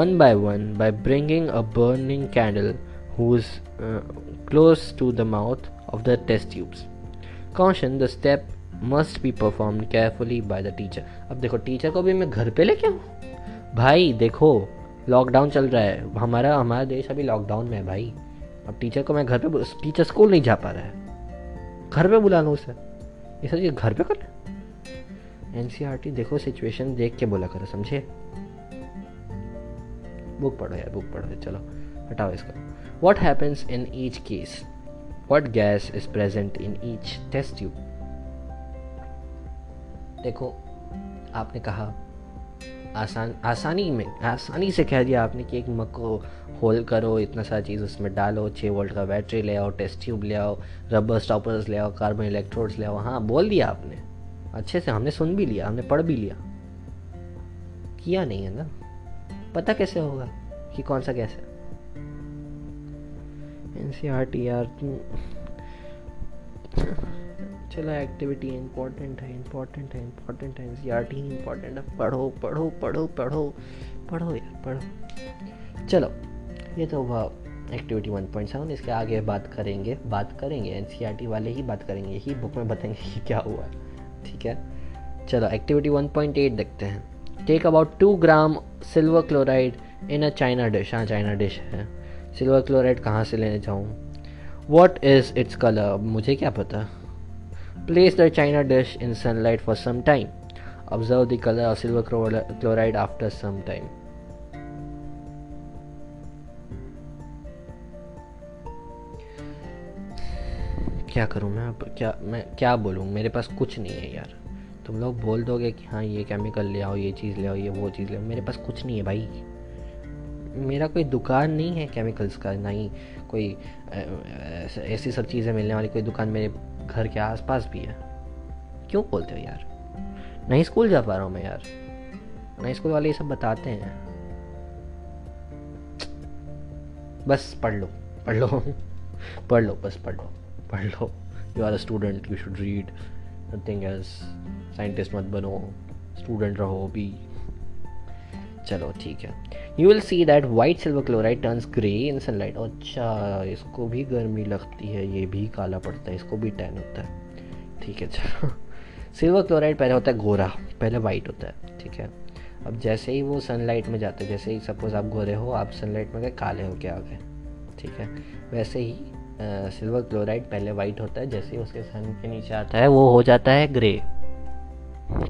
one by one by bringing a burning candle whose uh, close to the mouth of the test tubes. Caution, the step must be performed carefully by the teacher. अब देखो teacher को भी मैं घर पे लेके आऊँ भाई, देखो लॉकडाउन चल रहा है हमारा, हमारा देश अभी लॉकडाउन में है भाई। अब टीचर को मैं घर पे, टीचर स्कूल नहीं जा पा रहा है, घर पे बुला लूँ उसे, ये सब ये घर पे कर। एनसीईआरटी देखो सिचुएशन देख के बोला करो, समझे। बुक पढ़ो यार बुक पढ़ो, चलो हटाओ इसको। What happens in each case? What gas is present in each test tube? देखो आपने कहा आसान आसानी में आसानी से कह दिया आपने कि एक मग को होल करो, इतना सारा चीज़ उसमें डालो, छः वोल्ट का बैटरी ले आओ, टेस्ट ट्यूब ले आओ, रबर स्टॉपर्स ले आओ, कार्बन इलेक्ट्रोड्स ले आओ। हाँ बोल दिया आपने अच्छे से, हमने सुन भी लिया, हमने पढ़ भी लिया, किया नहीं है ना। पता कैसे होगा कि कौन सा गैस है। एनसीईआरटी यार तुम, चलो एक्टिविटी इम्पोर्टेंट है इम्पोर्टेंट है इम्पोर्टेंट है एनसीईआरटी इम्पोर्टेंट है, पढ़ो पढ़ो पढ़ो पढ़ो पढ़ो यार पढ़ो। चलो ये तो हुआ एक्टिविटी वन पॉइंट सेवन, इसके आगे बात करेंगे बात करेंगे एनसीईआरटी वाले ही बात करेंगे, यही बुक में बताएंगे कि क्या हुआ ठीक है। चलो एक्टिविटी वन पॉइंट एट देखते हैं। Take about two gram silver chloride in a china dish. हाँ चाइना डिश है, सिल्वर क्लोराइड कहाँ से लेने जाऊँ। वॉट इज़ इट्स कलर, मुझे क्या पता। Place the china dish in sunlight for some time, observe the colour of silver chloride after some time. क्या करूँ मैं अब, क्या मैं क्या बोलूँ, मेरे पास कुछ नहीं है यार। तुम लोग बोल दोगे कि हाँ ये केमिकल ले आओ, ये चीज़ ले आओ, ये वो चीज़ ले आओ, मेरे पास कुछ नहीं है भाई। मेरा कोई दुकान नहीं है केमिकल्स का, ना ही कोई ऐसी सब चीज़ें मिलने वाली कोई दुकान मेरे घर के आसपास भी है। क्यों बोलते हो यार, ना ही स्कूल जा पा रहा हूँ मैं यार, ना ही स्कूल वाले ये सब बताते हैं। बस पढ़ लो पढ़ लो पढ़ लो बस पढ़ लो पढ़ लो। You are a student, you should read, nothing else. Scientist मत बनो, स्टूडेंट रहो भी। चलो ठीक है। You will see that white silver chloride turns grey in sunlight. अच्छा इसको भी गर्मी लगती है, ये भी काला पड़ता है, इसको भी टैन होता है ठीक है। चलो सिल्वर क्लोराइड पहले होता है गोरा, पहले वाइट होता है ठीक है। अब जैसे ही वो सनलाइट में जाते हैं, जैसे ही सपोज आप गोरे हो, आप सनलाइट में गए, काले होके आ गए ठीक है, वैसे ही सिल्वर क्लोराइड पहले वाइट होता है, जैसे ही उसके सन के नीचे आता है वो हो जाता है ग्रे,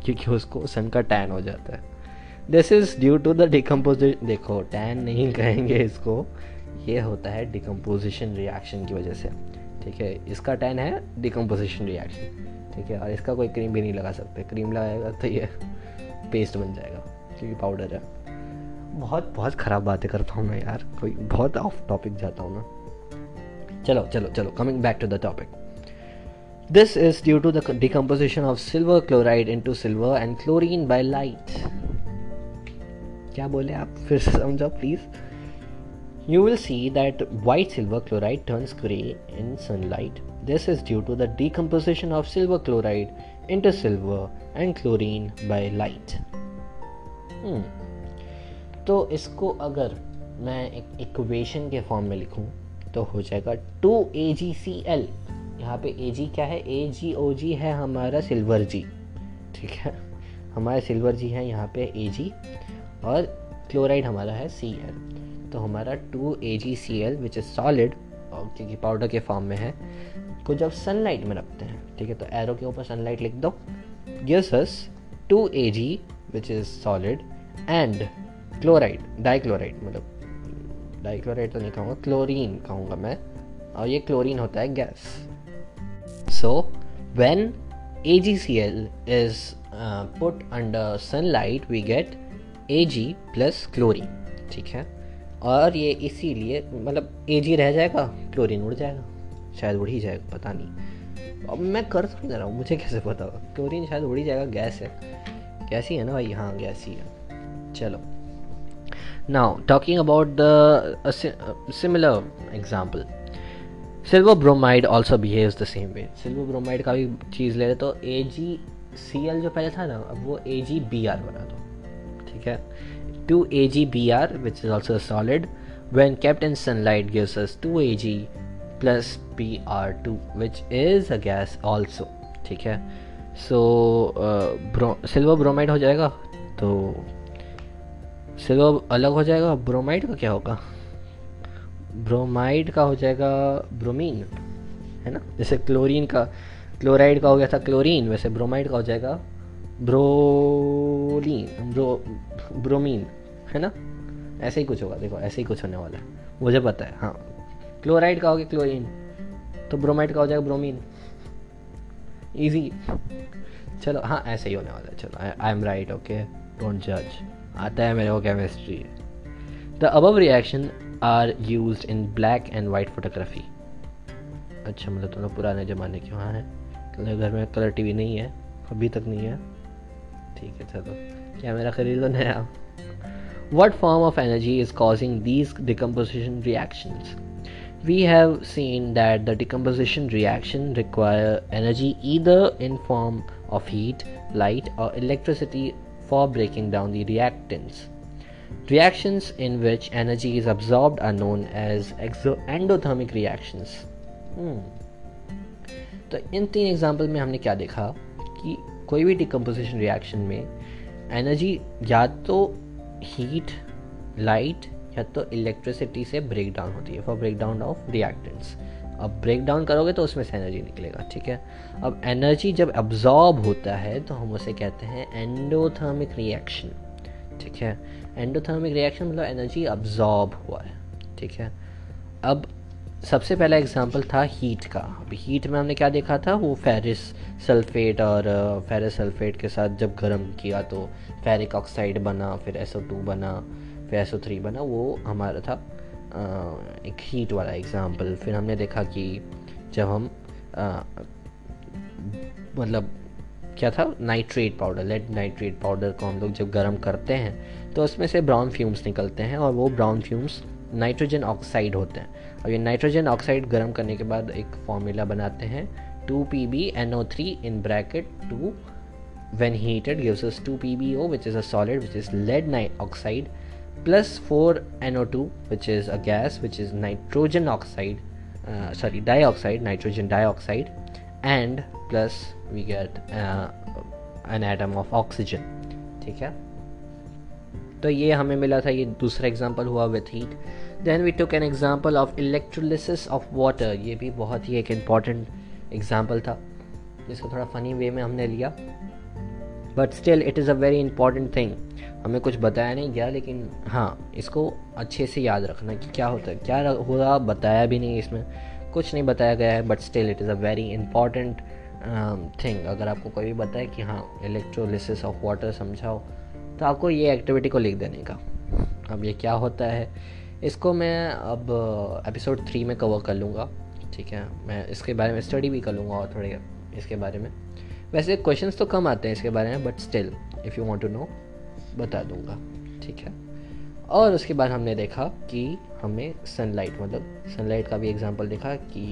क्योंकि उसको सन का टैन हो जाता है. This is due to the decomposition. देखो टैन नहीं कहेंगे इसको, ये होता है डिकम्पोजिशन रिएक्शन की वजह से. ठीक है, इसका टैन है डिकम्पोजिशन रिएक्शन. ठीक है, और इसका कोई क्रीम भी नहीं लगा सकते, क्रीम लगाएगा तो ये पेस्ट बन जाएगा क्योंकि पाउडर है. बहुत बहुत ख़राब बातें करता हूँ मैं यार, कोई बहुत ऑफ टॉपिक जाता हूँ मैं. चलो चलो चलो coming back to the topic. This is due to the decomposition of silver chloride into silver and chlorine by light. क्या बोले आप, फिर से समझाओ please. You will see that white silver chloride turns grey in sunlight. This is due to the decomposition of silver chloride into silver and chlorine by light. Hmm. तो इसको अगर मैं एक इक्वेशन के फॉर्म में लिखूँ तो हो जाएगा to A G C L. यहाँ पे Ag क्या है, A G O G है हमारा सिल्वर जी. ठीक है, हमारा सिल्वर जी है यहाँ पे Ag, और क्लोराइड हमारा है Cl. तो हमारा two A G C L which is solid, क्योंकि पाउडर के फॉर्म में है, को जब सनलाइट में रखते हैं. ठीक है, तो एरो के ऊपर सनलाइट लिख दो. Gives us two A G which is solid and chloride, dichloride, मतलब डाईक्लोराइड तो नहीं कहूँगा, क्लोरीन कहूँगा मैं, और ये क्लोरीन होता है gas. So when A G C L is put under sunlight we get Ag plus chlorine. ठीक है, और ये इसीलिए मतलब ए जी रह जाएगा, क्लोरीन उड़ जाएगा, शायद उड़ ही जाएगा, पता नहीं, अब मैं कर थोड़ी दे रहा हूँ, मुझे कैसे पता होगा. क्लोरीन शायद उड़ ही जाएगा, गैस है, गैस ही है ना भाई. हाँ गैस ही है. चलो now talking about the similar example, silver bromide also behaves the same way. Silver bromide का भी चीज़ ले रहे तो ए जी सी एल जो पहले था ना, अब वो ए जी बी आर बना दो. ठीक है, two A G B R which is also solid when kept in sunlight gives us two A G plus B R two which is a gas also. ठीक है, so सिल्वर uh, ब्रोमाइड हो जाएगा तो silver अलग हो जाएगा. Bromide का क्या होगा, ब्रोमाइड का हो जाएगा ब्रोमीन, है ना. जैसे क्लोरीन का, क्लोराइड का हो गया था क्लोरीन, वैसे ब्रोमाइड का हो जाएगा ब्रोलीन, ब्रो ब्रोमीन, है ना. ऐसे ही कुछ होगा, देखो ऐसे ही कुछ होने वाला है, मुझे पता है. हाँ, क्लोराइड का हो गया क्लोरीन, तो ब्रोमाइड का हो जाएगा ब्रोमीन. इजी. चलो हाँ, ऐसे ही होने वाला है. चलो, I am right, okay, don't जज, आता है मेरे को chemistry. The above reaction are used in black and white photography. अच्छा, मतलब तुम लोग पुराने ज़माने के वहाँ हैं, घर में कलर टीवी नहीं है, अभी तक नहीं है. ठीक है, चलो कैमरा खरीद लो नया. What form of energy is causing these decomposition reactions? We have seen that the decomposition reaction require energy either in form of heat, light or electricity for breaking down the reactants. Reactions in which energy is absorbed are known as exo- endothermic reactions. hmm. तो इन तीन example में हमने क्या देखा कि कोई भी decomposition reaction में एनर्जी या तो हीट, लाइट या तो इलेक्ट्रिसिटी से ब्रेक डाउन होती है, for break down of reactants. अब ब्रेक डाउन करोगे तो उसमें से एनर्जी निकलेगा. ठीक है, अब एनर्जी जब एब्जॉर्ब होता है तो हम उसे कहते हैं एंडोथर्मिक रिएक्शन. ठीक है, एंडोथर्मिक रिएक्शन मतलब एनर्जी एब्जॉर्ब हुआ है. ठीक है, अब सबसे पहला एग्जाम्पल था हीट का. अभी हीट में हमने क्या देखा था, वो फेरस सल्फेट और फेरस सल्फेट के साथ जब गर्म किया तो फेरिक ऑक्साइड बना, फिर S O टू बना, फिर S O थ्री बना. वो हमारा था एक हीट वाला एग्जाम्पल. फिर हमने देखा कि जब हम आ, मतलब क्या था, nitrate powder, lead nitrate powder को हम लोग जब गर्म करते हैं तो उसमें से ब्राउन फ्यूम्स निकलते हैं, और वो ब्राउन फ्यूम्स नाइट्रोजन ऑक्साइड होते हैं. और ये नाइट्रोजन ऑक्साइड गर्म करने के बाद एक फॉर्मूला बनाते हैं, two P B N O three in bracket two when heated gives us two P B O which is a solid which is lead night oxide plus four N O two which is a gas which is nitrogen oxide, sorry dioxide, nitrogen dioxide, and plus we get an atom of oxygen. ठीक है, तो ये हमें मिला था, ये दूसरा example हुआ with heat. Then we took an example of electrolysis of water. ये भी बहुत ही एक इम्पॉर्टेंट एग्जाम्पल था जिसको थोड़ा फनी वे में हमने लिया, but still it is a very important thing. हमें कुछ बताया नहीं गया, लेकिन हाँ इसको अच्छे से याद रखना कि क्या होता है, क्या हो रहा बताया भी नहीं, इसमें कुछ नहीं बताया गया है, but still it is a very important thing. अगर आपको कोई भी बताए कि हाँ इलेक्ट्रोलिसिस ऑफ वाटर समझाओ, तो आपको ये एक्टिविटी को लिख देने का. अब ये क्या होता है, इसको मैं अब एपिसोड थ्री में कवर कर लूँगा, ठीक है. मैं इसके बारे में स्टडी भी कर लूँगा और थोड़े इसके बारे में. वैसे क्वेश्चंस तो कम आते हैं इसके बारे में, but still if you want to know बता दूंगा, ठीक है. और उसके बाद हमने देखा कि हमें सनलाइट, मतलब सनलाइट का भी एग्जांपल देखा कि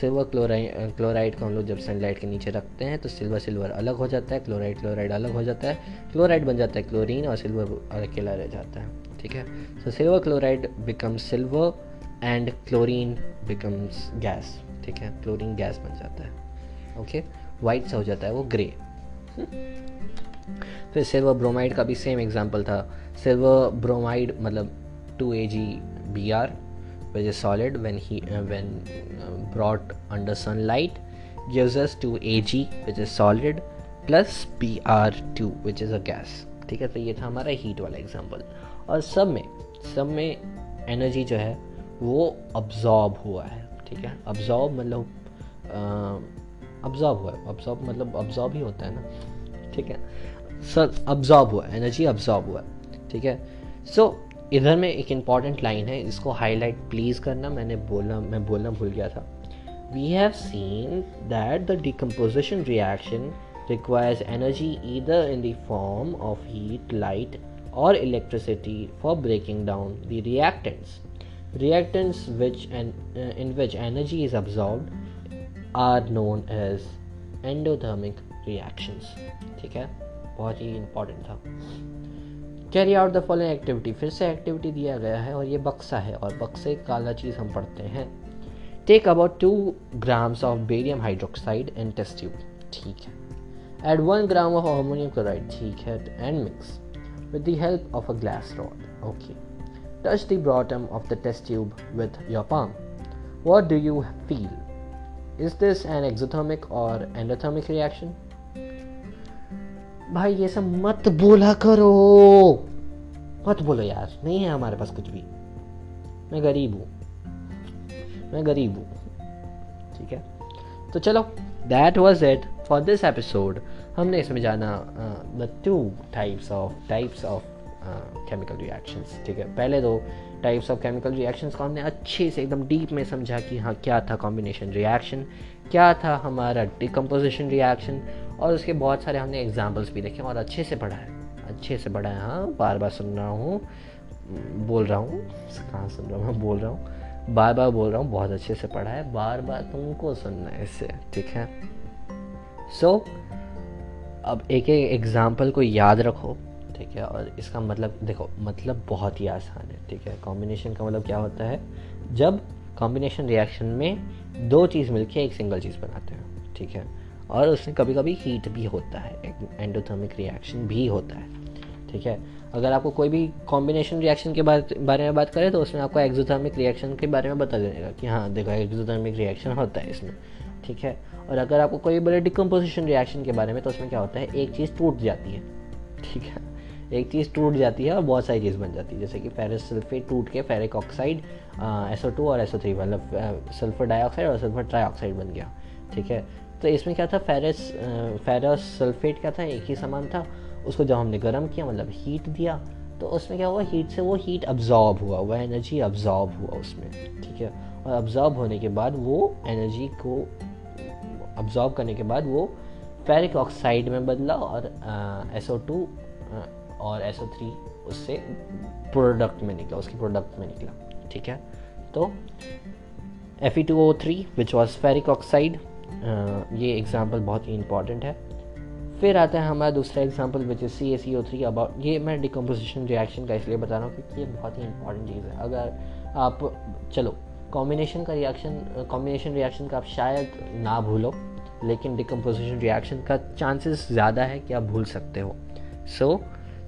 सिल्वर क्लोराइड क्लोराइड को हम लोग जब सनलाइट के नीचे रखते हैं तो सिल्वर सिल्वर अलग हो जाता है, क्लोराइड क्लोराइड अलग हो जाता है, क्लोराइड बन जाता है क्लोरीन और सिल्वर अकेला रह जाता है, ठीक है. So silver chloride becomes silver and chlorine becomes gas, ठीक है, क्लोरीन गैस बन जाता है, ओके. वाइट सा हो जाता है वो, ग्रे. फिर सिल्वर ब्रोमाइड का भी सेम एग्जांपल था. सिल्वर ब्रोमाइड मतलब two A G B R which is solid when he uh, when uh, brought under sunlight gives us two A G which is solid plus B R two which is a gas, ठीक है. तो ये था हमारा heat वाला example. और सब में सब में एनर्जी जो है वो अब्जॉर्ब हुआ है, ठीक है. अब्जॉर्ब मतलब अब्जॉर्ब हुआ है, अब्जॉर्ब मतलब अब्जॉर्ब ही होता है ना, ठीक है. सर अब्जॉर्ब हुआ, एनर्जी अब्जॉर्ब हुआ, ठीक है. सो इधर में एक इम्पॉर्टेंट लाइन है, इसको हाईलाइट प्लीज़ करना. मैंने बोला मैं बोलना भूल गया था. We have seen that the decomposition reaction requires energy either in the form of heat, light और electricity for breaking down the reactants. Reactants which in which energy is absorbed are known as endothermic reactions, ठीक है. बहुत ही important था. Carry out the following activity. फिर से activity दिया गया है और ये बक्सा है, और बक्से काला चीज़ हम पढ़ते हैं. Take about two grams of barium hydroxide in test tube, ठीक है. Add one gram of ammonium chloride, ठीक है, and mix with the help of a glass rod, okay. Touch the bottom of the test tube with your palm. What do you feel? Is this an exothermic or endothermic reaction? भाई ये सब मत बोला करो, मत बोलो यार, नहीं है हमारे पास कुछ भी, मैं गरीब हूँ मैं गरीब हूँ ठीक है. तो चलो that was it for this episode. हमने इसमें जाना the two types of types of chemical reactions, ठीक है. पहले दो टाइप्स ऑफ केमिकल रिएक्शंस को हमने अच्छे से एकदम डीप में समझा कि हाँ क्या था कॉम्बिनेशन रिएक्शन, क्या था हमारा डिकम्पोजिशन रिएक्शन, और उसके बहुत सारे हमने एग्जांपल्स भी देखे और अच्छे से पढ़ा है, अच्छे से पढ़ा है हाँ बार बार सुन रहा हूँ बोल रहा हूँ कहाँ सुन रहा हूँ बोल रहा हूँ बार बार बोल रहा हूँ, बहुत अच्छे से पढ़ा है, बार बार तुमको सुनना है इससे, ठीक है. सो अब एक एक एग्जाम्पल को याद रखो, ठीक है. और इसका मतलब देखो, मतलब बहुत ही आसान है, ठीक है. कॉम्बिनेशन का मतलब क्या होता है, जब कॉम्बिनेशन रिएक्शन में दो चीज़ मिलके एक सिंगल चीज़ बनाते हैं, ठीक है. और उसमें कभी कभी हीट भी होता है, एक एंडोथर्मिक रिएक्शन भी होता है, ठीक है. अगर आपको कोई भी कॉम्बिनेशन रिएक्शन के बारे में बात करें तो उसमें आपको एग्जोथर्मिक रिएक्शन के बारे में बता देगा कि हाँ देखो एग्जोथर्मिक रिएक्शन होता है इसमें, ठीक है. और अगर आपको कोई बोले डिकम्पोजिशन रिएक्शन के बारे में तो उसमें क्या होता है, एक चीज़ टूट जाती है, ठीक है. एक चीज़ टूट जाती है और बहुत सारी चीज़ बन जाती है, जैसे कि फेरस सल्फेट टूट के ferric oxide S O two और एस ओ थ्री मतलब सल्फर डाइऑक्साइड और सल्फर ट्राइऑक्साइड बन गया, ठीक है. तो इसमें क्या था, फेरस फेरस सल्फेट क्या था, एक ही समान था. उसको जब हमने गर्म किया मतलब हीट दिया, तो उसमें क्या हुआ, हीट से वो हीट अब्जॉर्ब हुआ, वह एनर्जी अब्जॉर्ब हुआ उसमें, ठीक है. और अब्जॉर्ब होने के बाद वो एनर्जी को अब्जॉर्ब करने के बाद वो फेरिक ऑक्साइड में बदला और एस ओ टू और एस ओ थ्री उससे प्रोडक्ट में निकला, उसके प्रोडक्ट में निकला, ठीक है. तो F E two O three which was ferric oxide, ये एग्जांपल बहुत ही इंपॉर्टेंट है. फिर आता है हमारा दूसरा example which is C A C O three. About ये मैं डिकम्पोजिशन रिएक्शन का इसलिए बता रहा हूँ क्योंकि ये बहुत ही इंपॉर्टेंट चीज़ है. अगर आप चलो कॉम्बिनेशन का रिएक्शन कॉम्बिनेशन रिएक्शन का आप शायद ना भूलो, लेकिन डिकम्पोजिशन रिएक्शन का चांसेस ज़्यादा है कि आप भूल सकते हो. सो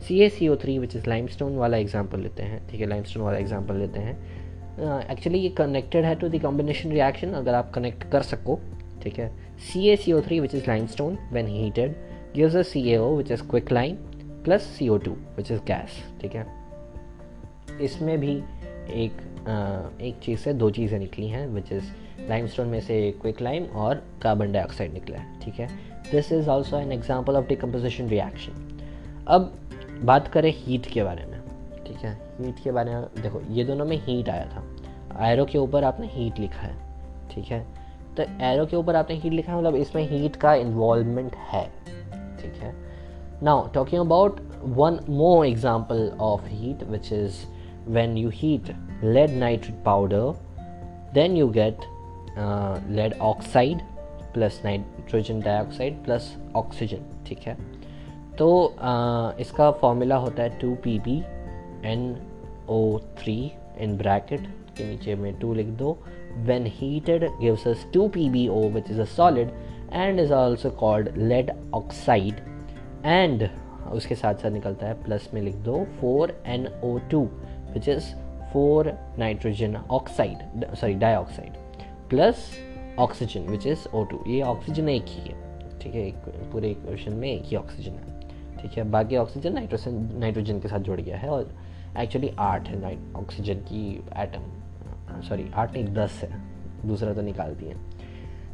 C a C O three which is limestone वाला example लेते हैं, ठीक है, limestone वाला example लेते हैं. एक्चुअली uh, ये कनेक्टेड है टू द कॉम्बिनेशन रिएक्शन, अगर आप कनेक्ट कर सको, ठीक है. C a C O three which is limestone when heated gives us C a O which is quick lime plus C O two which is gas, ठीक है. इसमें भी एक uh, एक चीज़ से दो चीज़ें निकली हैं, which is लाइमस्टोन में से क्विक लाइम और कार्बन डाइऑक्साइड निकला है, ठीक है. This is also an example of decomposition reaction. अब बात करें हीट के बारे में, ठीक है. हीट के बारे में देखो, ये दोनों में हीट आया था, एरो के ऊपर आपने हीट लिखा है, ठीक है. तो एरो के ऊपर आपने हीट लिखा है मतलब इसमें हीट का इन्वॉल्वमेंट है, ठीक है. Now talking about one more example of heat which is when you heat lead nitrate powder then you get Uh, lead oxide plus nitrogen dioxide plus oxygen, ठीक है. तो uh, इसका फॉर्मूला होता है two P b N O three in bracket के नीचे में to लिख दो. When heated gives us two P b O which is a solid and is also called lead oxide, and उसके साथ साथ निकलता है प्लस में लिख दो four N O two which is four nitrogen oxide sorry dioxide plus oxygen which is O two. ये oxygen एक ही है, ठीक है, एक पूरे इक्वेशन में एक ही ऑक्सीजन है, ठीक है. बाकी ऑक्सीजन नाइट्रोजन नाइट्रोजन के साथ जुड़ गया है और एक्चुअली आठ है ऑक्सीजन की एटम, सॉरी आठ नहीं दस है, दूसरा तो निकाल दिए.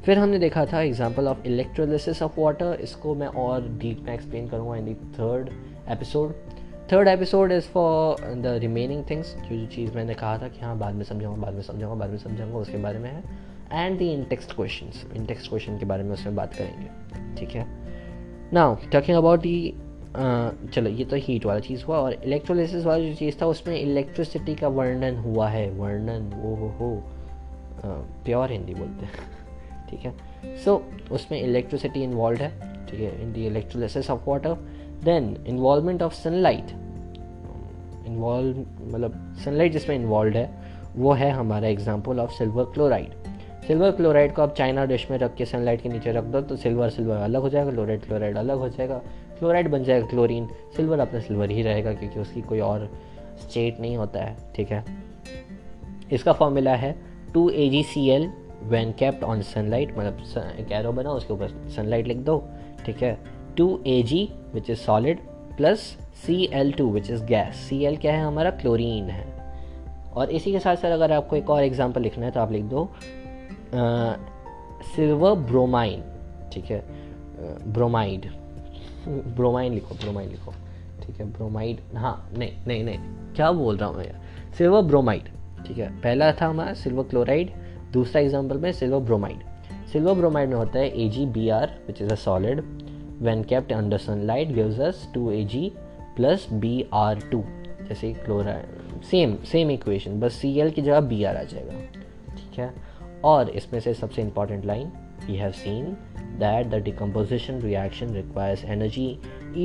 फिर हमने देखा था example of electrolysis of water. इसको मैं और डीप में एक्सप्लेन करूँगा in the third episode. Third episode is for the remaining things, जो जो चीज़ मैंने कहा था कि हाँ बाद में समझाऊंगा बाद में समझाऊंगा बाद में समझाऊंगा उसके बारे में है, and the intext questions, intext question के बारे में उसमें बात करेंगे, ठीक है. नाउ टॉकिंग अबाउट दी, चलो ये तो हीट वाला चीज़ हुआ, और इलेक्ट्रोलिसिस वाला जो चीज़ था उसमें इलेक्ट्रिसिटी का वर्णन हुआ है. वर्णन वो हो हो प्योर हिंदी बोलते हैं, ठीक है. सो उसमें इलेक्ट्रिसिटी इन्वॉल्व है, ठीक है, in the electrolysis of water. Then involvement of sunlight, involve मतलब sunlight जिसमें involved है वो है हमारा example of silver chloride. Silver chloride को आप चाइना डिश में रख के sunlight के नीचे रख दो तो silver silver अलग हो जाएगा, chloride chloride अलग हो जाएगा, chloride बन जाएगा chlorine, silver अपना silver ही रहेगा क्योंकि उसकी कोई और state नहीं होता है, ठीक है. इसका formula है two A g C l when kept on sunlight, मतलब एक arrow बना उसके ऊपर sunlight लिख दो, ठीक है. Two A g which is solid plus C l two which is gas. C l क्या है हमारा, क्लोरीन है. और इसी के साथ साथ अगर आपको एक और एग्जांपल लिखना है तो आप लिख दो सिल्वर ब्रोमाइन, ठीक है, ब्रोमाइड ब्रोमाइन लिखो ब्रोमाइन लिखो ठीक है ब्रोमाइड हाँ नहीं नहीं नहीं क्या बोल रहा हूँ मैं यार सिल्वर ब्रोमाइड, ठीक है. पहला था हमारा सिल्वर क्लोराइड, दूसरा एग्जाम्पल में सिल्वर ब्रोमाइड. सिल्वर ब्रोमाइड में होता है A g B r which is a solid when kept under sunlight gives us two A g plus B r two, जैसे क्लोराइड सेम सेम इक्वेशन बस C l की जगह B r आ जाएगा, ठीक है. और इसमें से सबसे important line, we have seen that the decomposition reaction requires energy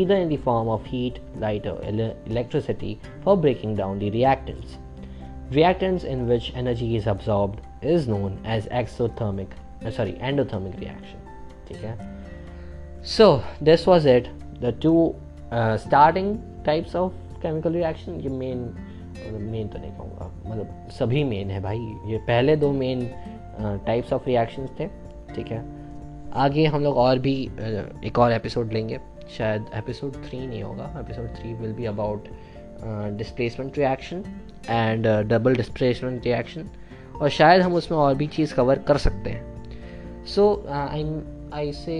either in the form of heat, light और electricity for breaking down the reactants. Reactants in which energy is absorbed is known as exothermic, uh, sorry endothermic reaction, ठीक है. So this was it, the two uh, starting types of chemical reaction. ये main main तो नहीं कहूँगा, मतलब सभी main है भाई, ये पहले दो main uh, types of reactions थे, ठीक है. आगे हम लोग और भी uh, एक और episode लेंगे, शायद episode three नहीं होगा, episode three will be about uh, displacement reaction and uh, double displacement reaction, और शायद हम उसमें और भी चीज़ cover कर सकते हैं. So uh, I'm I say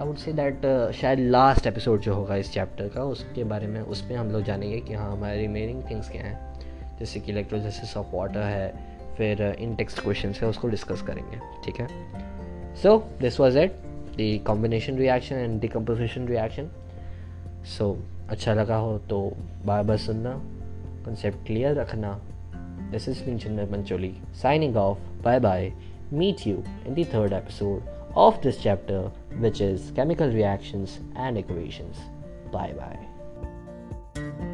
I would say that शायद लास्ट एपिसोड जो होगा इस चैप्टर का उसके बारे में, उसमें हम लोग जानेंगे कि हाँ हमारे रिमेनिंग थिंग्स क्या हैं, जैसे कि इलेक्ट्रोलिसिस ऑफ वाटर है, फिर इन टेक्स्ट क्वेश्चन है, उसको डिस्कस करेंगे, ठीक है. So this was it, the combination reaction and decomposition reaction. So अच्छा लगा हो तो बार बार सुनना, कंसेप्ट क्लियर रखना. This is me Chandan Pancholi signing off, bye bye, meet you in the third episode of this chapter which is chemical reactions and equations. Bye bye.